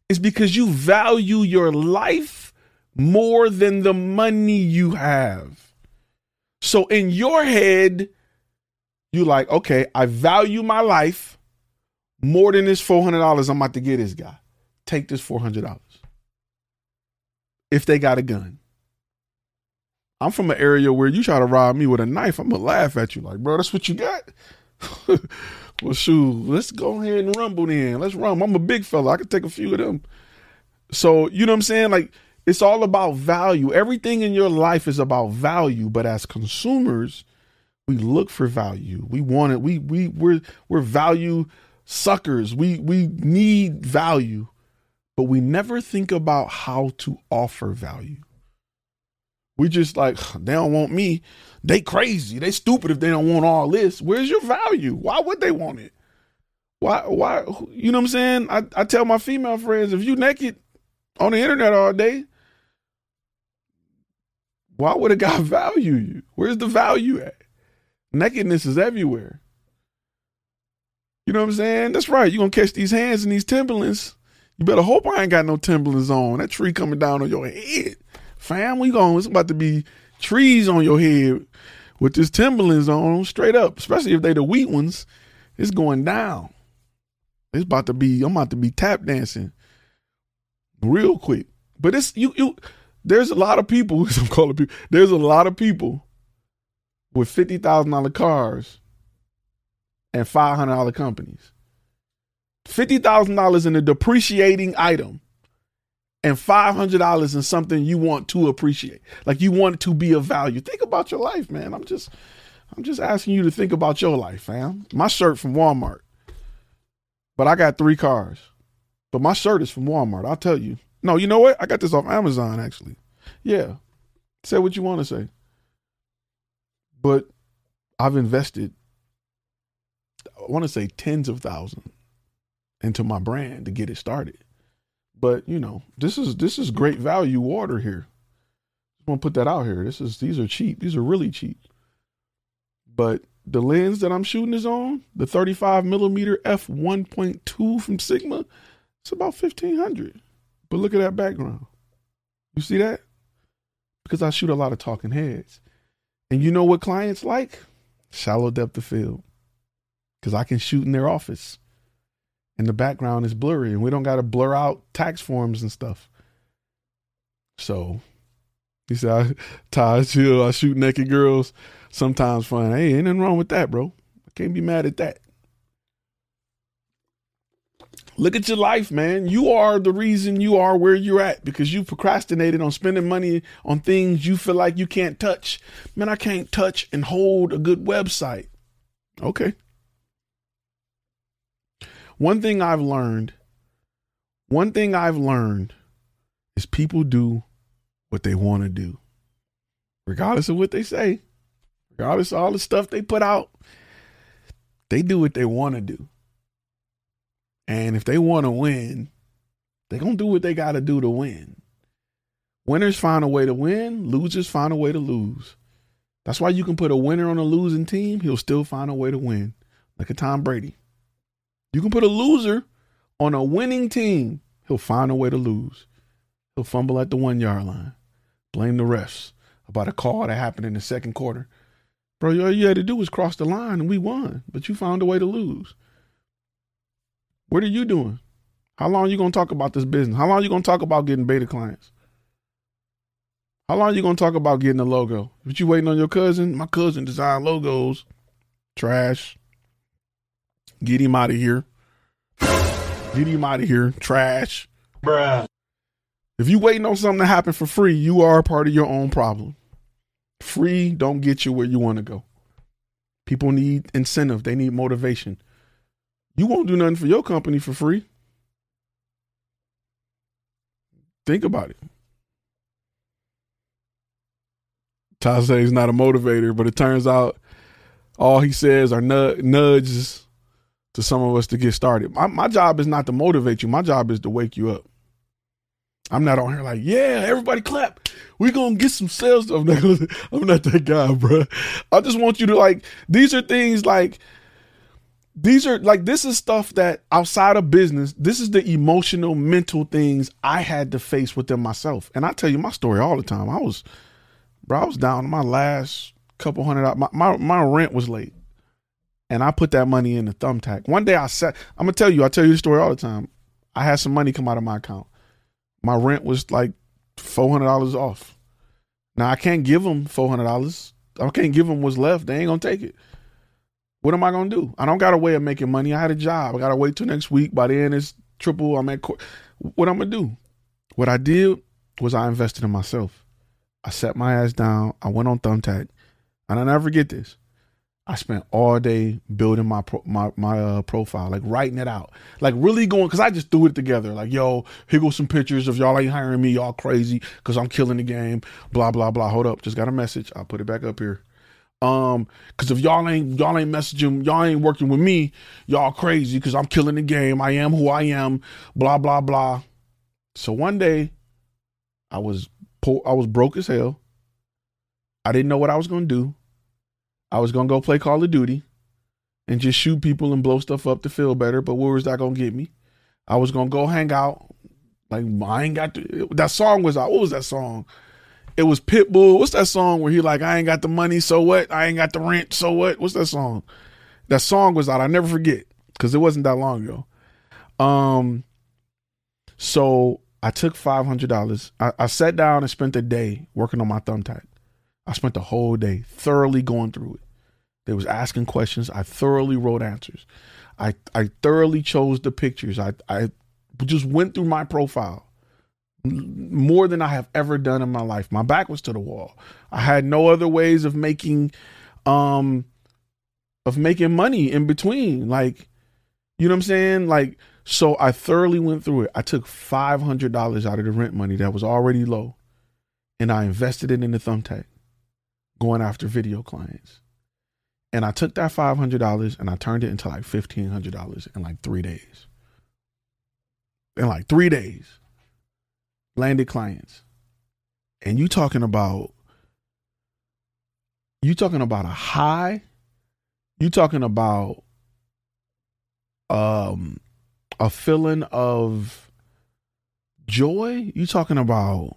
is because you value your life more than the money you have. So in your head, you're like, okay, I value my life more than this $400 I'm about to get this guy. Take this $400. If they got a gun. I'm from an area where you try to rob me with a knife, I'm going to laugh at you like, bro, that's what you got? Well, shoot, let's go ahead and rumble then. Let's rumble. I'm a big fella. I can take a few of them. So, you know what I'm saying? Like, it's all about value. Everything in your life is about value. But as consumers, we look for value. We want it. We're value suckers. We need value. But we never think about how to offer value. We just like, they don't want me. They crazy. They stupid if they don't want all this. Where's your value? Why would they want it? Why? You know what I'm saying? I tell my female friends, if you naked on the internet all day, why would a guy value you? Where's the value at? Nakedness is everywhere. You know what I'm saying? That's right. You're going to catch these hands in these Timberlands. You better hope I ain't got no Timberlands on. That tree coming down on your head. Fam, we going, it's about to be trees on your head with this Timberlands on straight up. Especially if they the wheat ones. It's going down. It's about to be, I'm about to be tap dancing real quick. But it's, there's a lot of people, I'm calling people, there's a lot of people with $50,000 cars and $500 companies. $50,000 in a depreciating item and $500 in something you want to appreciate. Like you want it to be of value. Think about your life, man. I'm just asking you to think about your life, fam. My shirt from Walmart, but I got 3 cars, but my shirt is from Walmart. I'll tell you. No, you know what? I got this off Amazon actually. Yeah. Say what you want to say, but I've invested, I want to say tens of thousands into my brand to get it started. But you know, this is great value water here. I'm gonna put that out here. These are cheap. These are really cheap. But the lens that I'm shooting is on, the 35 millimeter f1.2 from Sigma, it's about $1,500. But look at that background. You see that? Because I shoot a lot of talking heads. And you know what clients like? Shallow depth of field. Because I can shoot in their office. And the background is blurry and we don't got to blur out tax forms and stuff. So he said, Ty, chill. I shoot naked girls. Sometimes fun. Hey, ain't nothing wrong with that, bro. I can't be mad at that. Look at your life, man. You are the reason you are where you're at because you procrastinated on spending money on things you feel like you can't touch. Man, I can't touch and hold a good website. Okay. One thing I've learned is people do what they want to do, regardless of what they say, regardless of all the stuff they put out, they do what they want to do. And if they want to win, they're going to do what they got to do to win. Winners find a way to win. Losers find a way to lose. That's why you can put a winner on a losing team. He'll still find a way to win. Like a Tom Brady. You can put a loser on a winning team. He'll find a way to lose. He'll fumble at the 1 yard line. Blame the refs about a call that happened in the second quarter. Bro, all you had to do was cross the line and we won, but you found a way to lose. What are you doing? How long are you going to talk about this business? How long are you going to talk about getting beta clients? How long are you going to talk about getting a logo? But you waiting on your cousin? My cousin designed logos. Trash. Get him out of here. Get him out of here. Trash. Bruh. If you waiting on something to happen for free, you are part of your own problem. Free don't get you where you want to go. People need incentive. They need motivation. You won't do nothing for your company for free. Think about it. Ty says he's not a motivator, but it turns out all he says are nudges to some of us to get started. My job is not to motivate you. My job is to wake you up. I'm not on here like, yeah, everybody clap. We're going to get some sales. I'm not that guy, bro. I just want you to like, this is stuff that outside of business, this is the emotional, mental things I had to face within myself. And I tell you my story all the time. I was down to my last couple $100. My rent was late and I put that money in the Thumbtack. One day I tell you the story all the time. I had some money come out of my account. My rent was like $400 off. Now I can't give them $400. I can't give them what's left. They ain't going to take it. What am I going to do? I don't got a way of making money. I had a job. I got to wait till next week. By the end, it's triple. I'm at court. What I'm going to do? What I did was I invested in myself. I sat my ass down. I went on Thumbtack. And I'll never forget this. I spent all day building my profile, like writing it out, like really going, because I just threw it together. Like, yo, here go some pictures of y'all ain't hiring me. Y'all crazy because I'm killing the game. Blah, blah, blah. Hold up. Just got a message. I'll put it back up here. Because if y'all ain't messaging, y'all ain't working with me, y'all crazy because I'm killing the game. I am who I am. Blah, blah, blah. So one day I was poor. I was broke as hell. I didn't know what I was going to do. I was going to go play Call of Duty and just shoot people and blow stuff up to feel better. But where was that going to get me? I was going to go hang out. Like, I ain't got to. That song was out. What was that song? It was Pitbull. What's that song where he like, I ain't got the money, so what? I ain't got the rent, so what? What's that song? That song was out. I never forget because it wasn't that long ago. So I took $500. I sat down and spent the day working on my Thumbtack. I spent the whole day thoroughly going through it. They was asking questions. I thoroughly wrote answers. I thoroughly chose the pictures. I just went through my profile more than I have ever done in my life. My back was to the wall. I had no other ways of making money in between. Like, you know what I'm saying? Like, so I thoroughly went through it. I took $500 out of the rent money that was already low and I invested it in the Thumbtack, going after video clients. And I took that $500 and I turned it into like $1,500 in like 3 days. Landed clients. And you talking about a high, you talking about a feeling of joy, you talking about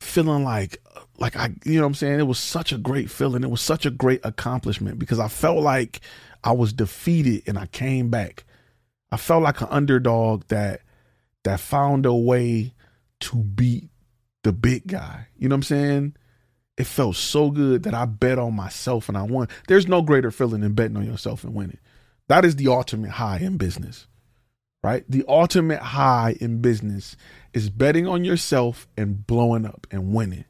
feeling like I, you know what I'm saying? It was such a great feeling. It was such a great accomplishment because I felt like I was defeated and I came back. I felt like an underdog that found a way to beat the big guy. You know what I'm saying? It felt so good that I bet on myself and I won. There's no greater feeling than betting on yourself and winning. That is the ultimate high in business, right? The ultimate high in business is betting on yourself and blowing up and winning.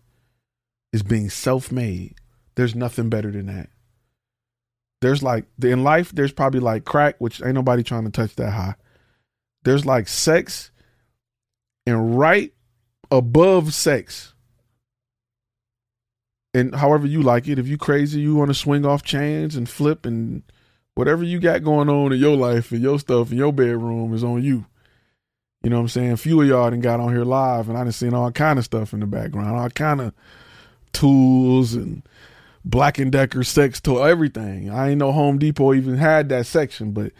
Is being self-made. There's nothing better than that. There's like, in life, there's probably like crack, which ain't nobody trying to touch that high. There's like sex, and right above sex, and however you like it, if you crazy, you want to swing off chains and flip and whatever you got going on in your life and your stuff in your bedroom is on you. You know what I'm saying? A few of y'all done got on here live and I done seen all kind of stuff in the background, all kind of tools and Black & Decker sex toy, everything. I ain't know Home Depot even had that section, but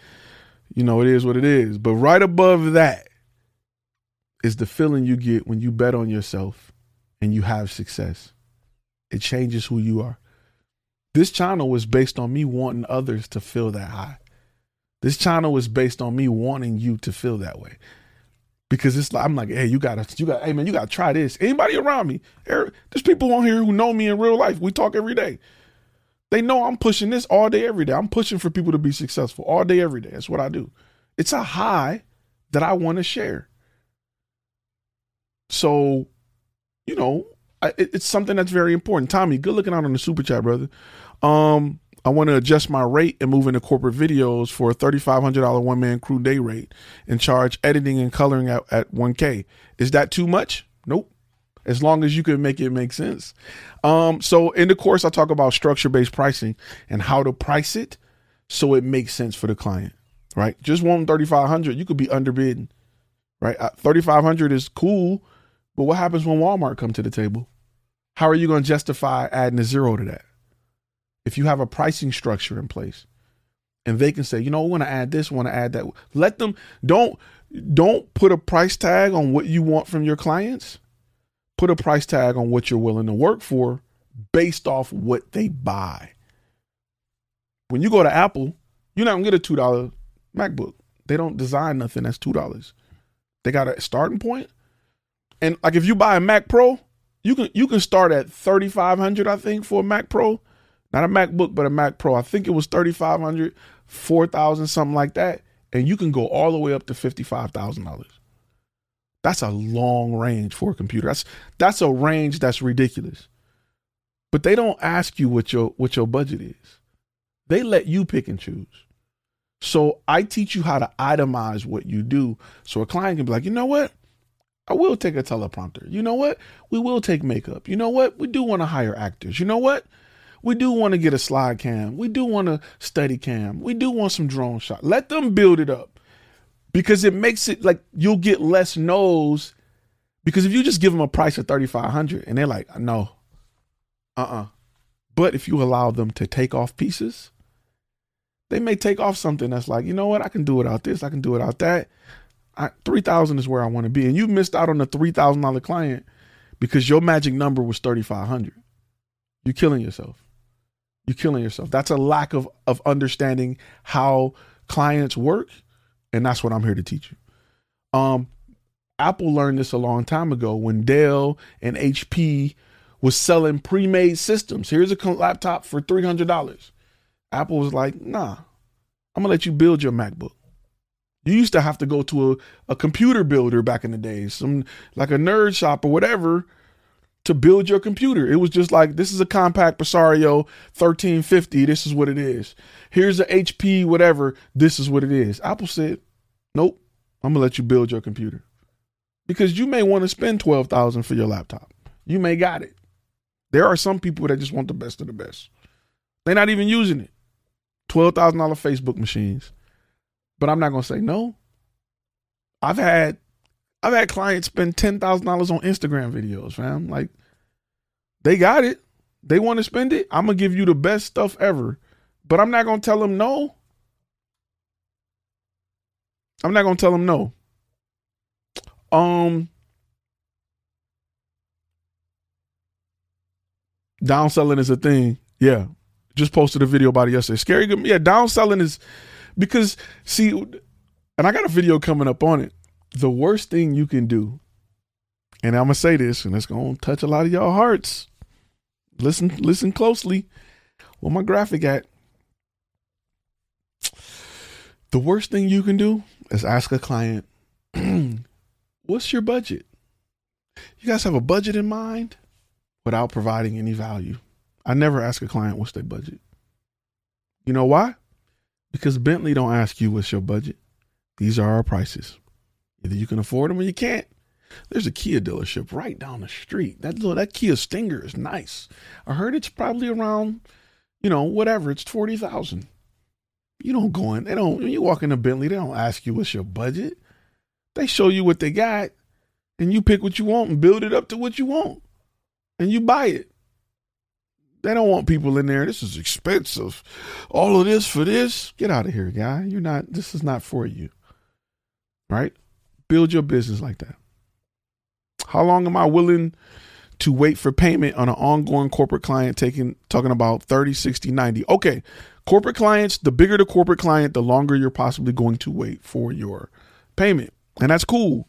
you know, it is what it is. But right above that is the feeling you get when you bet on yourself and you have success. It changes who you are. This channel was based on me wanting others to feel that high. This channel was based on me wanting you to feel that way. Because it's like, I'm like, hey, you gotta try this. Anybody around me, there's people on here who know me in real life. We talk every day. They know I'm pushing this all day, every day. I'm pushing for people to be successful all day, every day. That's what I do. It's a high that I want to share. So, you know, it's something that's very important. Tommy, good looking out on the super chat, brother. I want to adjust my rate and move into corporate videos for a $3,500 one-man crew day rate and charge editing and coloring at $1K. Is that too much? Nope. As long as you can make it make sense. So in the course, I talk about structure-based pricing and how to price it so it makes sense for the client, right? Just want $3,500. You could be underbidding, right? $3,500 is cool, but what happens when Walmart come to the table? How are you going to justify adding a zero to that? If you have a pricing structure in place and they can say, you know, I want to add this, want to add that. Let them, don't put a price tag on what you want from your clients. Put a price tag on what you're willing to work for based off what they buy. When you go to Apple, you're not gonna get a $2 MacBook. They don't design nothing that's $2. They got a starting point. And like, if you buy a Mac Pro, you can start at $3,500, I think, for a Mac Pro. Not a MacBook, but a Mac Pro. I think it was $3,500, $4,000, something like that. And you can go all the way up to $55,000. That's a long range for a computer. That's a range that's ridiculous. But they don't ask you what your budget is. They let you pick and choose. So I teach you how to itemize what you do. So a client can be like, you know what? I will take a teleprompter. You know what? We will take makeup. You know what? We do want to hire actors. You know what? We do want to get a slide cam. We do want a steady cam. We do want some drone shot. Let them build it up, because it makes it like you'll get less no's. Because if you just give them a price of $3,500 and they're like, no, But if you allow them to take off pieces, they may take off something that's like, you know what? I can do without this. I can do without that. $3,000 is where I want to be. And you missed out on the $3,000 client because your magic number was $3,500. You're killing yourself. You're killing yourself. That's a lack of understanding how clients work. And that's what I'm here to teach you. Apple learned this a long time ago when Dell and HP was selling pre-made systems. Here's a laptop for $300. Apple was like, nah, I'm gonna let you build your MacBook. You used to have to go to a computer builder back in the day, some like a nerd shop or whatever, to build your computer. It was just like, this is a compact Presario 1350. This is what it is. Here's a HP, whatever. This is what it is. Apple said, nope, I'm gonna let you build your computer, because you may want to spend $12,000 for your laptop. You may got it. There are some people that just want the best of the best. They're not even using it. $12,000 Facebook machines. But I'm not gonna say no. I've had clients spend $10,000 on Instagram videos, fam. Like, they got it. They want to spend it. I'm going to give you the best stuff ever, but I'm not going to tell them no. I'm not going to tell them no. Downselling is a thing. Yeah. Just posted a video about it yesterday. Scary. Good. Yeah. Downselling is because, see, and I got a video coming up on it. The worst thing you can do, and I'm going to say this, and it's going to touch a lot of y'all hearts. Listen closely. Where my graphic at? The worst thing you can do is ask a client, what's your budget? You guys have a budget in mind, without providing any value. I never ask a client what's their budget. You know why? Because Bentley don't ask you what's your budget. These are our prices. Either you can afford them or you can't. There's a Kia dealership right down the street. That Kia Stinger is nice. I heard it's probably around, you know, whatever. It's $40,000. You don't go in. They don't. When you walk into Bentley, they don't ask you what's your budget. They show you what they got, and you pick what you want and build it up to what you want, and you buy it. They don't want people in there. This is expensive. All of this for this. Get out of here, guy. You're not, this is not for you. Right? Build your business like that. How long am I willing to wait for payment on an ongoing corporate client talking about 30, 60, 90? Okay. Corporate clients, the bigger the corporate client, the longer you're possibly going to wait for your payment. And that's cool.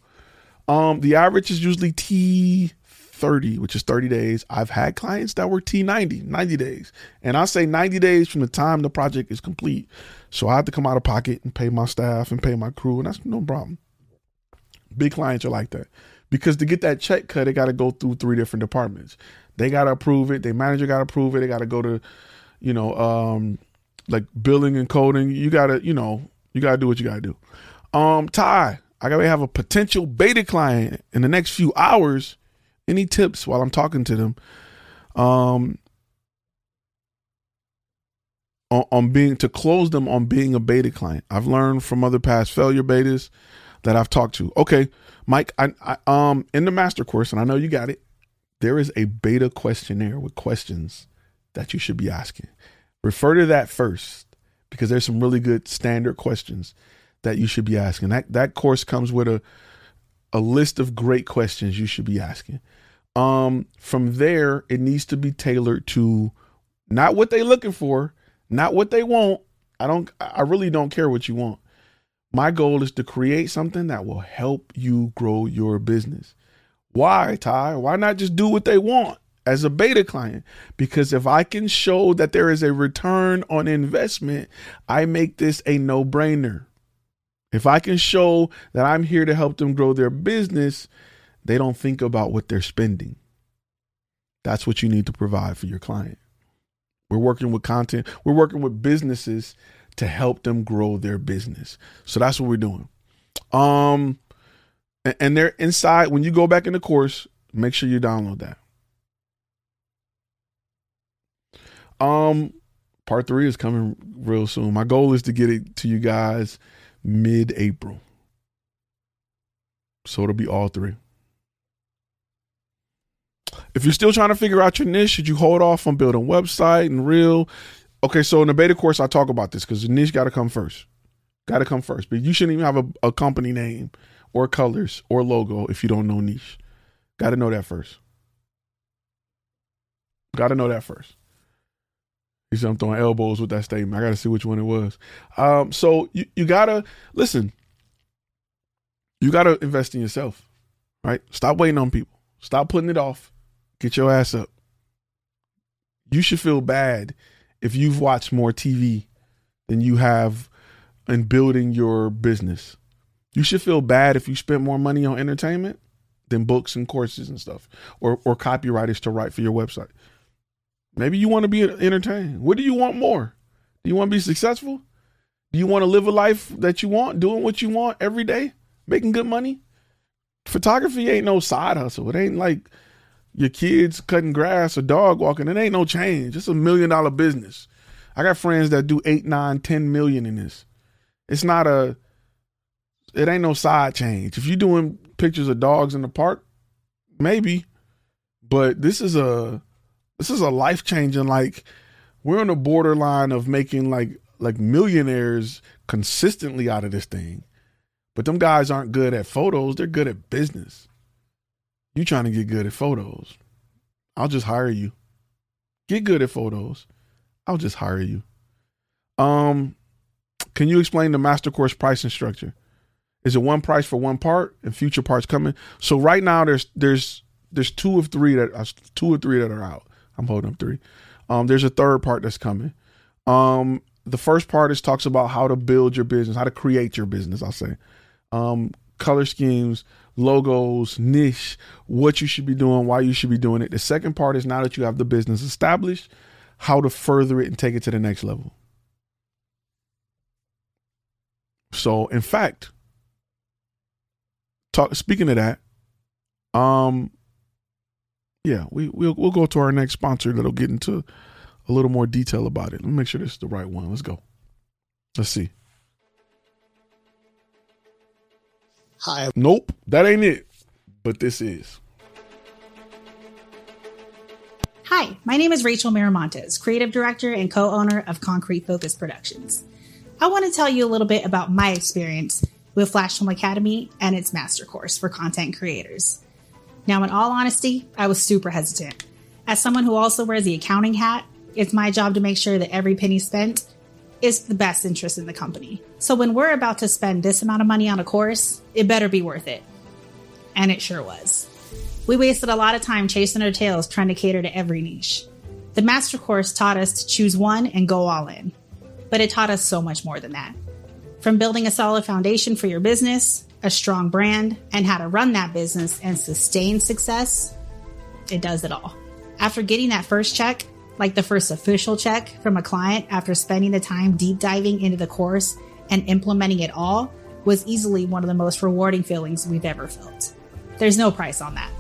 The average is usually T30, which is 30 days. I've had clients that were T90, 90 days. And I say 90 days from the time the project is complete. So I have to come out of pocket and pay my staff and pay my crew. And that's no problem. Big clients are like that. Because to get that check cut, they got to go through three different departments. They got to approve it. Their manager got to approve it. They got to go to, like billing and coding. You got to do what you got to do. Ty, I got to have a potential beta client in the next few hours. Any tips while I'm talking to them on being a beta client? I've learned from other past failure betas that I've talked to. Okay, Mike, I in the master course, and I know you got it, there is a beta questionnaire with questions that you should be asking. Refer to that first, because there's some really good standard questions that you should be asking. That course comes with a list of great questions you should be asking. From there, it needs to be tailored to not what they're looking for, not what they want. I really don't care what you want. My goal is to create something that will help you grow your business. Why, Ty? Why not just do what they want as a beta client? Because if I can show that there is a return on investment, I make this a no-brainer. If I can show that I'm here to help them grow their business, they don't think about what they're spending. That's what you need to provide for your client. We're working with content. We're working with businesses to help them grow their business. So that's what we're doing. And they're inside. When you go back in the course, make sure you download that. Part 3 is coming real soon. My goal is to get it to you guys mid-April. So it'll be all 3. If you're still trying to figure out your niche, should you hold off on building website and reel? Okay, so in the beta course, I talk about this because the niche got to come first. But you shouldn't even have a company name or colors or logo if you don't know niche. Got to know that first. You see, I'm throwing elbows with that statement. I got to see which one it was. So you got to, listen, you got to invest in yourself, right? Stop waiting on people. Stop putting it off. Get your ass up. You should feel bad if you've watched more TV than you have in building your business. You should feel bad if you spent more money on entertainment than books and courses and stuff, or copywriters to write for your website. Maybe you want to be entertained. What do you want more? Do you want to be successful? Do you want to live a life that you want, doing what you want every day, making good money? Photography ain't no side hustle. It ain't like your kids cutting grass or dog walking. It ain't no change. It's $1 million business. I got friends that do 8, 9, 10 million in this. It ain't no side change. If you're doing pictures of dogs in the park, maybe, but this is a life changing. Like, we're on the borderline of making like millionaires consistently out of this thing, but them guys aren't good at photos. They're good at business. You trying to get good at photos. I'll just hire you. Get good at photos. I'll just hire you. Can you explain the master course pricing structure? Is it one price for one part and future parts coming? So right now there's 2 of 3 that are out. I'm holding up 3. There's a third part that's coming. The first part talks about how to build your business, how to create your business, I'll say. Color schemes, logos, niche, what you should be doing, why you should be doing it. The second part is, now that you have the business established, how to further it and take it to the next level. So in fact, speaking of that, we'll go to our next sponsor that'll get into a little more detail about it. Let me make sure this is the right one. Let's go. Let's see. Hi. Nope, that ain't it, but this is. Hi, my name is Rachel Miramontes, creative director and co-owner of Concrete Focus Productions. I want to tell you a little bit about my experience with FlashFilm Academy and its master course for content creators. Now, in all honesty, I was super hesitant. As someone who also wears the accounting hat, it's my job to make sure that every penny spent is the best interest in the company. So when we're about to spend this amount of money on a course, it better be worth it. And it sure was. We wasted a lot of time chasing our tails trying to cater to every niche. The master course taught us to choose one and go all in. But it taught us so much more than that. From building a solid foundation for your business, a strong brand, and how to run that business and sustain success, it does it all. After getting that first check, like the first official check from a client after spending the time deep diving into the course and implementing it all, was easily one of the most rewarding feelings we've ever felt. There's no price on that.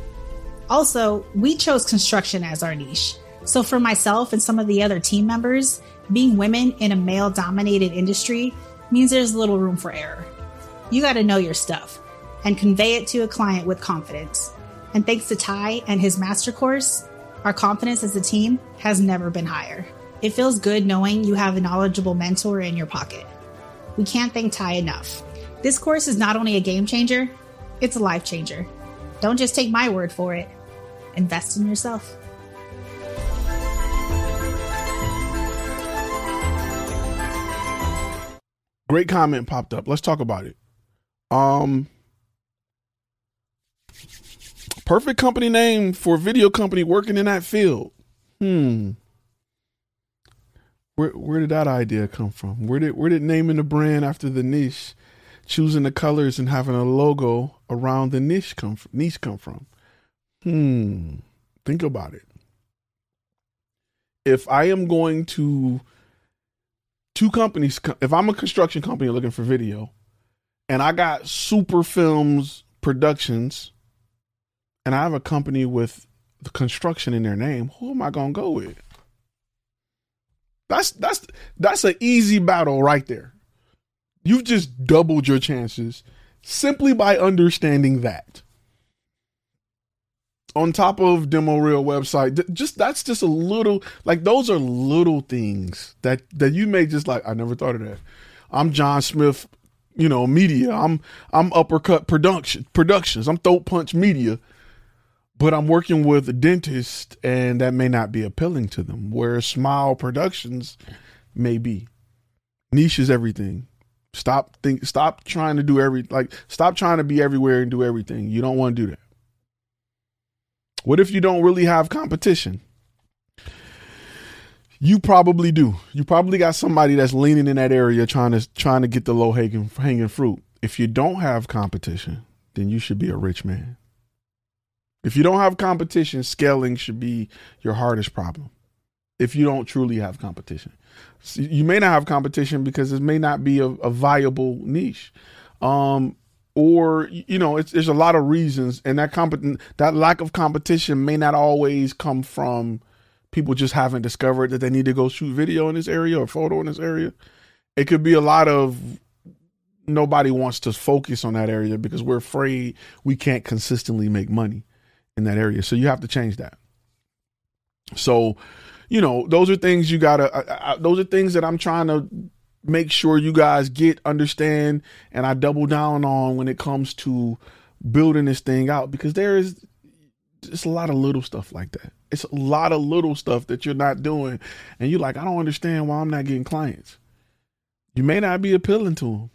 Also, we chose construction as our niche. So for myself and some of the other team members, being women in a male-dominated industry means there's little room for error. You got to know your stuff and convey it to a client with confidence. And thanks to Ty and his master course, our confidence as a team has never been higher. It feels good knowing you have a knowledgeable mentor in your pocket. We can't thank Ty enough. This course is not only a game changer, it's a life changer. Don't just take my word for it. Invest in yourself. Great comment popped up. Let's talk about it. Perfect company name for video company working in that field. Where did that idea come from? Where did naming the brand after the niche, choosing the colors and having a logo around the niche come from? Think about it. If I am going to two companies, if I'm a construction company looking for video and I got Super Films Productions and I have a company with the construction in their name, who am I going to go with? That's an easy battle right there. You've just doubled your chances simply by understanding that. On top of Demo Reel website, that's just a little, like, those are little things that you may just like, I never thought of that. I'm John Smith, media. I'm Uppercut Productions. I'm Throat Punch Media, but I'm working with a dentist and that may not be appealing to them, where Smile Productions may be. Niche is everything. Stop trying to do stop trying to be everywhere and do everything. You don't want to do that. What if you don't really have competition? You probably do. You probably got somebody that's leaning in that area trying to get the low hanging fruit. If you don't have competition, then you should be a rich man. If you don't have competition, scaling should be your hardest problem. If you don't truly have competition, you may not have competition because it may not be a viable niche. There's a lot of reasons, and that lack of competition may not always come from people just haven't discovered that they need to go shoot video in this area or photo in this area. It could be a lot of nobody wants to focus on that area because we're afraid we can't consistently make money in that area. So you have to change that. So, those are things you gotta, those are things that I'm trying to make sure you guys understand. And I double down on when it comes to building this thing out, because there is just a lot of little stuff like that. It's a lot of little stuff that you're not doing. And you're like, I don't understand why I'm not getting clients. You may not be appealing to them,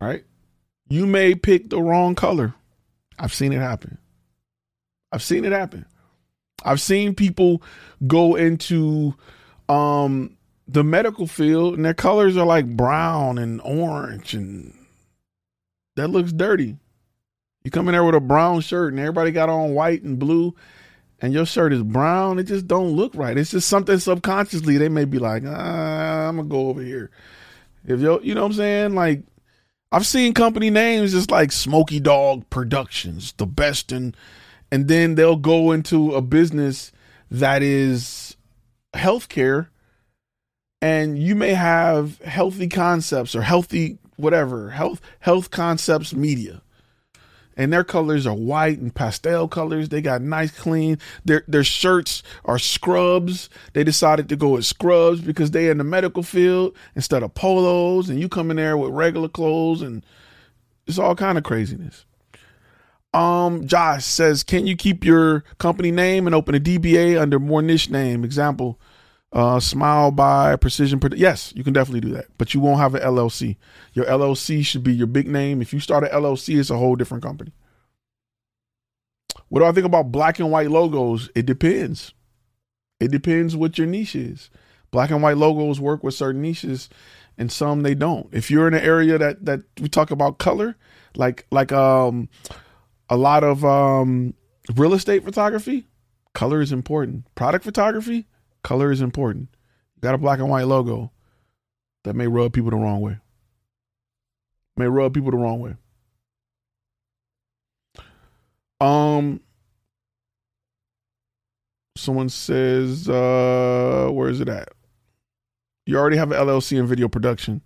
right? You may pick the wrong color. I've seen it happen. I've seen people go into the medical field and their colors are like brown and orange, and that looks dirty. You come in there with a brown shirt and everybody got on white and blue and your shirt is brown. It just don't look right. It's just something subconsciously they may be like, I'm going to go over here. If you know what I'm saying? Like, I've seen company names just like Smokey Dog Productions, the best in. And then they'll go into a business that is healthcare, and you may have Healthy Concepts or Healthy Whatever, Health Concepts Media. and their colors are white and pastel colors. They got nice, clean. Their shirts are scrubs. They decided to go with scrubs because they in the medical field instead of polos, and you come in there with regular clothes, and it's all kind of craziness. Josh says, can you keep your company name and open a DBA under more niche name? Example, Smile by Precision. Yes, you can definitely do that, but you won't have an LLC. Your LLC should be your big name. If you start an LLC, it's a whole different company. What do I think about black and white logos? It depends. It depends what your niche is. Black and white logos work with certain niches and some they don't. If you're in an area that we talk about color, like a lot of real estate photography, color is important. Product photography, color is important. You got a black and white logo that may rub people the wrong way. Someone says, where is it at? You already have an LLC in video production.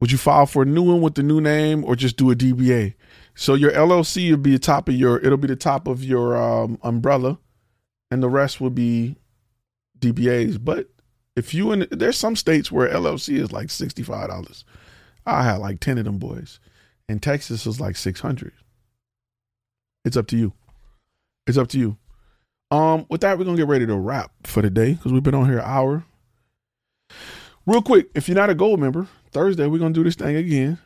Would you file for a new one with the new name or just do a DBA? So your LLC would be the top of your, it'll be the top of your umbrella, and the rest would be DBAs. But if you in, there's some states where LLC is like $65. I had like 10 of them boys. In Texas is like $600. It's up to you. With that, we're gonna get ready to wrap for the day because we've been on here an hour. Real quick, if you're not a gold member, Thursday we're gonna do this thing again.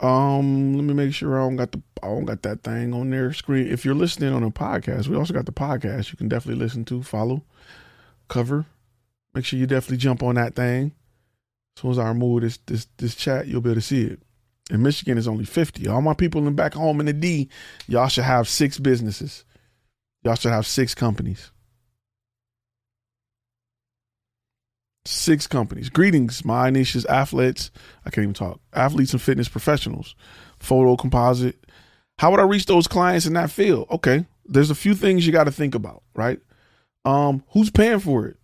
Let me make sure I don't got that thing on their screen. If you're listening on a podcast, we also got the podcast. You can definitely listen to, follow, cover. Make sure you definitely jump on that thing. As soon as I remove this chat, you'll be able to see it. And Michigan is only 50. All my people in back home in the D, y'all should have 6 businesses. Y'all should have 6 companies. 6 companies. Greetings, my niche is athletes. I can't even talk. Athletes and fitness professionals. Photo composite. How would I reach those clients in that field? Okay. There's a few things you got to think about, right? Who's paying for it?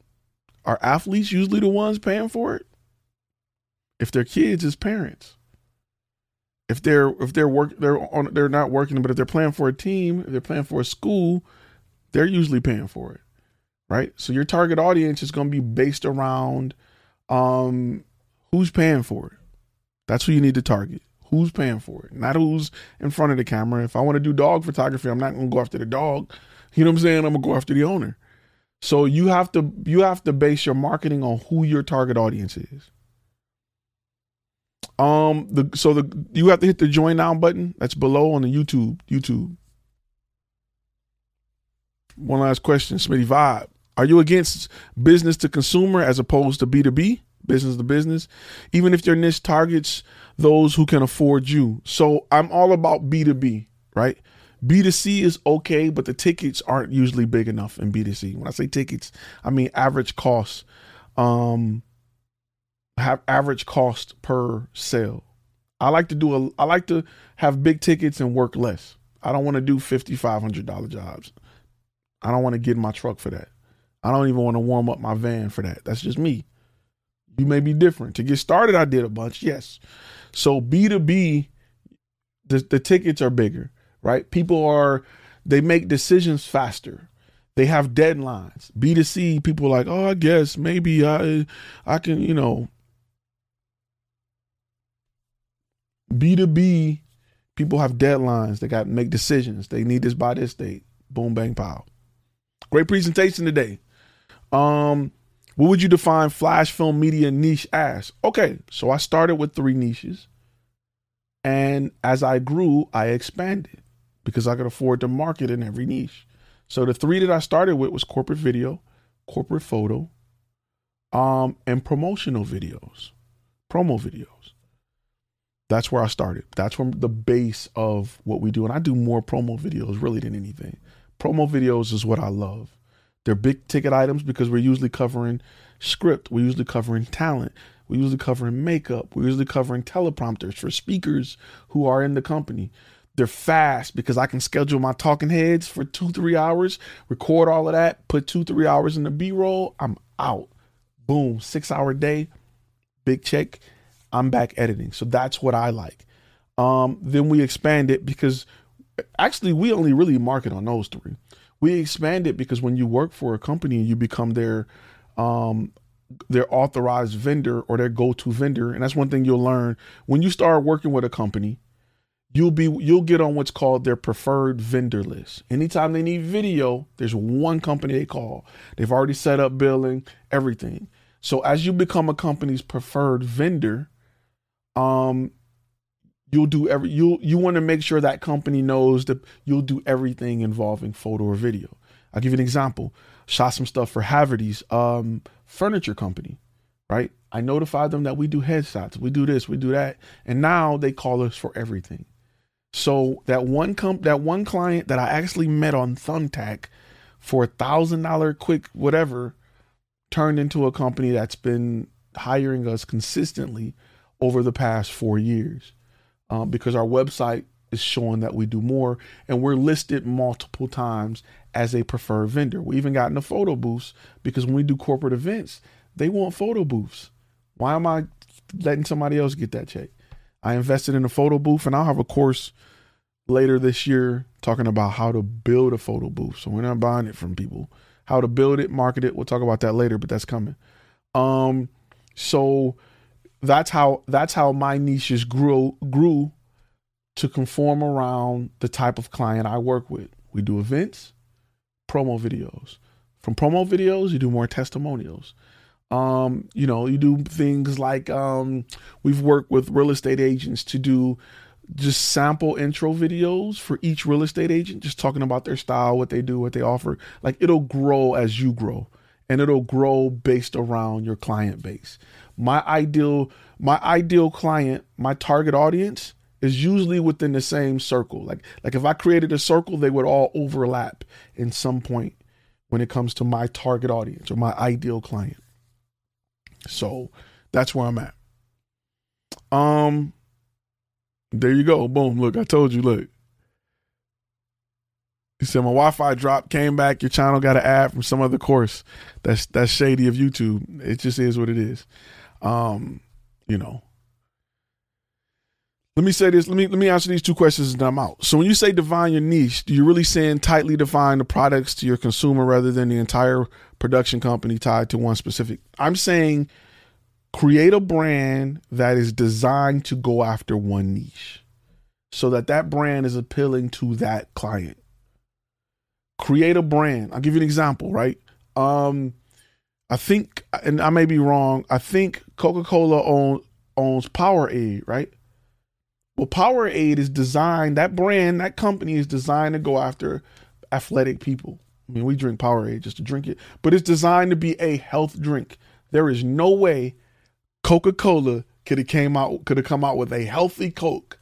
Are athletes usually the ones paying for it? If they're kids, it's parents. If they're not working, but if they're playing for a team, if they're playing for a school, they're usually paying for it. Right. So your target audience is going to be based around who's paying for it. That's who you need to target. Who's paying for it, not who's in front of the camera. If I want to do dog photography, I'm not going to go after the dog. You know what I'm saying? I'm going to go after the owner. So you have to base your marketing on who your target audience is. You have to hit the join now button that's below on the YouTube. One last question, Smitty Vibe. Are you against business to consumer as opposed to B2B, business to business, even if your niche targets those who can afford you? So I'm all about B2B, right? B2C is okay, but the tickets aren't usually big enough in B2C. When I say tickets, I mean average costs, have average cost per sale. I like to have big tickets and work less. I don't want to do $500 jobs. I don't want to get in my truck for that. I don't even want to warm up my van for that. That's just me. You may be different. To get started, I did a bunch. Yes. So B2B, the tickets are bigger, right? They make decisions faster. They have deadlines. B2C, people are like, oh, I guess maybe I can, you know. B2B, people have deadlines. They got to make decisions. They need this by this date. Boom, bang, pow. Great presentation today. What would you define flash film media niche as? Okay, so I started with 3 niches. And as I grew, I expanded because I could afford to market in every niche. So the 3 that I started with was corporate video, corporate photo, and promo videos. That's where I started. That's from the base of what we do. And I do more promo videos really than anything. Promo videos is what I love. They're big ticket items because we're usually covering script. We're usually covering talent. We're usually covering makeup. We're usually covering teleprompters for speakers who are in the company. They're fast because I can schedule my talking heads for 2-3 hours, record all of that, put 2-3 hours in the B-roll. I'm out. Boom. 6-hour day. Big check. I'm back editing. So that's what I like. Then we expanded because actually we only really market on those three. We expanded because when you work for a company and you become their authorized vendor or their go-to vendor. And that's one thing you'll learn when you start working with a company, you'll get on what's called their preferred vendor list. Anytime they need video, there's one company they call. They've already set up billing, everything. So as you become a company's preferred vendor, you want to make sure that company knows that you'll do everything involving photo or video. I'll give you an example. Shot some stuff for Haverty's furniture company, right? I notified them that we do headshots, we do this, we do that, and now they call us for everything. So that one client that I actually met on Thumbtack for $1,000 quick whatever turned into a company that's been hiring us consistently over the past 4 years because our website is showing that we do more, and we're listed multiple times as a preferred vendor. We even got in a photo booth because when we do corporate events, they want photo booths. Why am I letting somebody else get that check? I invested in a photo booth, and I'll have a course later this year talking about how to build a photo booth. So we're not buying it from people, how to build it, market it. We'll talk about that later, but that's coming. So that's how my niches grew to conform around the type of client I work with. We do events, promo videos. From promo videos, you do more testimonials. You do things like we've worked with real estate agents to do just sample intro videos for each real estate agent, just talking about their style, what they do, what they offer. Like, it'll grow as you grow, and it'll grow based around your client base. My ideal client, my target audience, is usually within the same circle. Like if I created a circle, they would all overlap in some point when it comes to my target audience or my ideal client. So that's where I'm at. There you go. Boom. Look, I told you, look. He said my Wi-Fi dropped, came back, your channel got an ad from some other course. That's shady of YouTube. It just is what it is. Let me say this. Let me answer these two questions and I'm out. So when you say define your niche, do you really saying tightly define the products to your consumer rather than the entire production company tied to one specific? I'm saying create a brand that is designed to go after one niche so that brand is appealing to that client. Create a brand. I'll give you an example, right? I think, and I may be wrong, I think Coca-Cola owns Powerade, right? Well, Powerade is designed, that brand, that company is designed to go after athletic people. I mean, we drink Powerade just to drink it, but it's designed to be a health drink. There is no way Coca-Cola could have come out with a healthy Coke.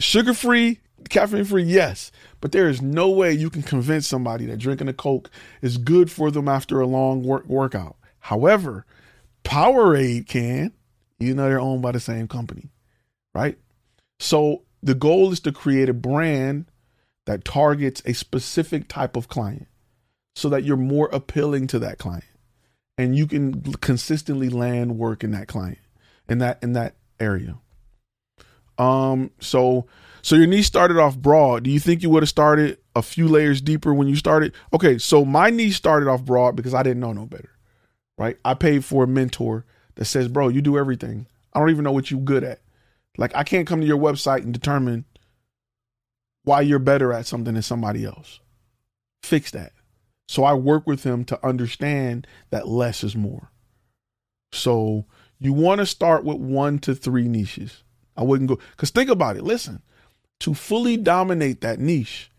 Sugar-free, caffeine-free, yes, but there is no way you can convince somebody that drinking a Coke is good for them after a long workout. However, Powerade can, they're owned by the same company, right? So the goal is to create a brand that targets a specific type of client so that you're more appealing to that client and you can consistently land work in that client in that area. So your niche started off broad. Do you think you would have started a few layers deeper when you started? Okay. So my niche started off broad because I didn't know no better, right? I paid for a mentor that says, bro, you do everything. I don't even know what you're good at. Like, I can't come to your website and determine why you're better at something than somebody else. Fix that. So I work with him to understand that less is more. So you want to start with 1 to 3 niches. I wouldn't go, because think about it. Listen, to fully dominate that niche,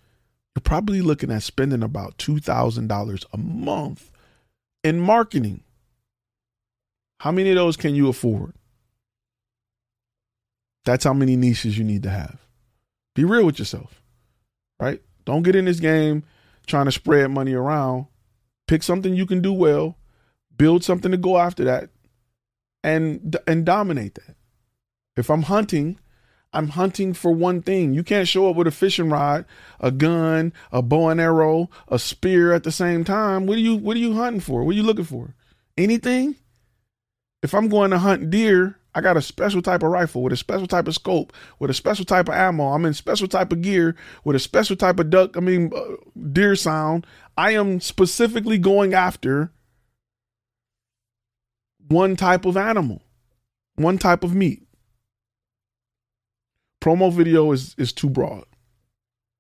you're probably looking at spending about $2,000 a month in marketing. How many of those can you afford? That's how many niches you need to have. Be real with yourself, right? Don't get in this game trying to spread money around. Pick something you can do well, build something to go after that, and dominate that. If I'm hunting, I'm hunting for one thing. You can't show up with a fishing rod, a gun, a bow and arrow, a spear at the same time. What are you hunting for? What are you looking for? Anything? If I'm going to hunt deer, I got a special type of rifle with a special type of scope, with a special type of ammo. I'm in special type of gear with a special type of deer sound. I am specifically going after one type of animal, one type of meat. Promo video is too broad.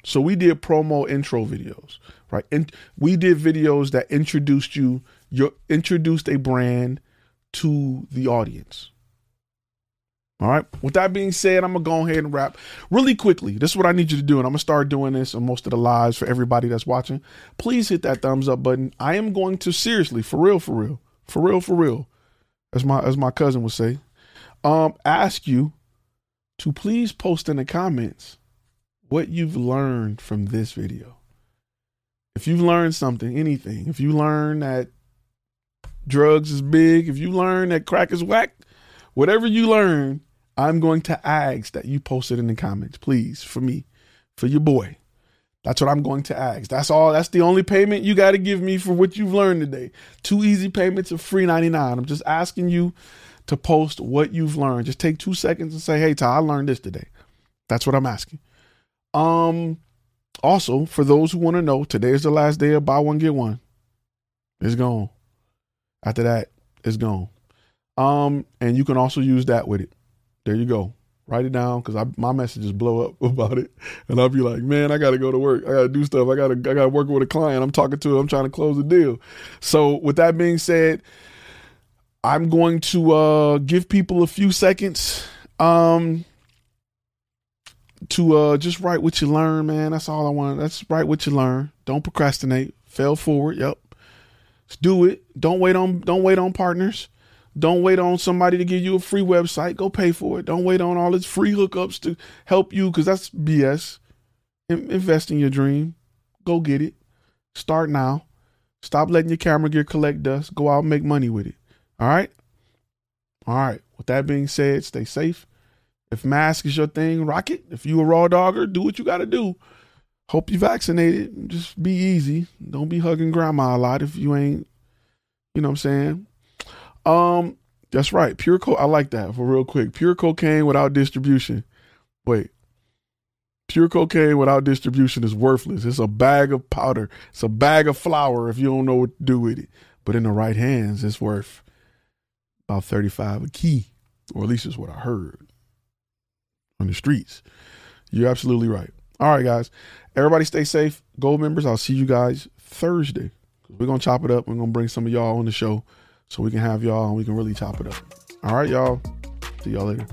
So we did promo intro videos, right? And we did videos that introduced a brand to the audience. All right. With that being said, I'm going to go ahead and wrap really quickly. This is what I need you to do. And I'm going to start doing this on most of the lives for everybody that's watching. Please hit that thumbs up button. I am going to seriously, for real, as my cousin would say, ask you to please post in the comments what you've learned from this video. If you've learned something, anything, if you learn that drugs is big, if you learn that crack is whack, whatever you learn, I'm going to ask that you post it in the comments, please, for me, for your boy. That's what I'm going to ask. That's all. That's the only payment you got to give me for what you've learned today. 2 easy payments of $3.99. I'm just asking you to post what you've learned. Just take 2 seconds and say, hey, Ty, I learned this today. That's what I'm asking. Also, for those who want to know, today is the last day of buy one, get one. It's gone. After that, it's gone. And you can also use that with it. There you go. Write it down, because my messages blow up about it. And I'll be like, man, I got to go to work. I got to do stuff. I got to work with a client. I'm talking to him. I'm trying to close the deal. So with that being said, I'm going to give people a few seconds to just write what you learn, man. That's all I want. That's write what you learn. Don't procrastinate. Fail forward. Yep. Let's do it. Don't wait on partners. Don't wait on somebody to give you a free website. Go pay for it. Don't wait on all its free hookups to help you, because that's BS. Invest in your dream. Go get it. Start now. Stop letting your camera gear collect dust. Go out and make money with it. All right? All right. With that being said, stay safe. If mask is your thing, rock it. If you a raw dogger, do what you got to do. Hope you vaccinated. Just be easy. Don't be hugging grandma a lot if you ain't, you know what I'm saying? That's right. I like that for real quick. Pure cocaine without distribution. Wait, pure cocaine without distribution is worthless. It's a bag of powder. It's a bag of flour if you don't know what to do with it, but in the right hands, it's worth about 35 a key, or at least is what I heard on the streets. You're absolutely right. All right, guys, everybody stay safe. Gold members, I'll see you guys Thursday. We're going to chop it up. We're going to bring some of y'all on the show, so we can have y'all and we can really chop it up. All right, y'all. See y'all later.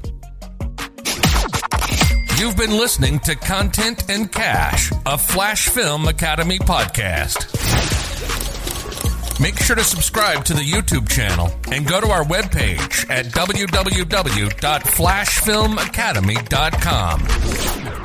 You've been listening to Content and Cash, a Flash Film Academy podcast. Make sure to subscribe to the YouTube channel and go to our webpage at www.flashfilmacademy.com.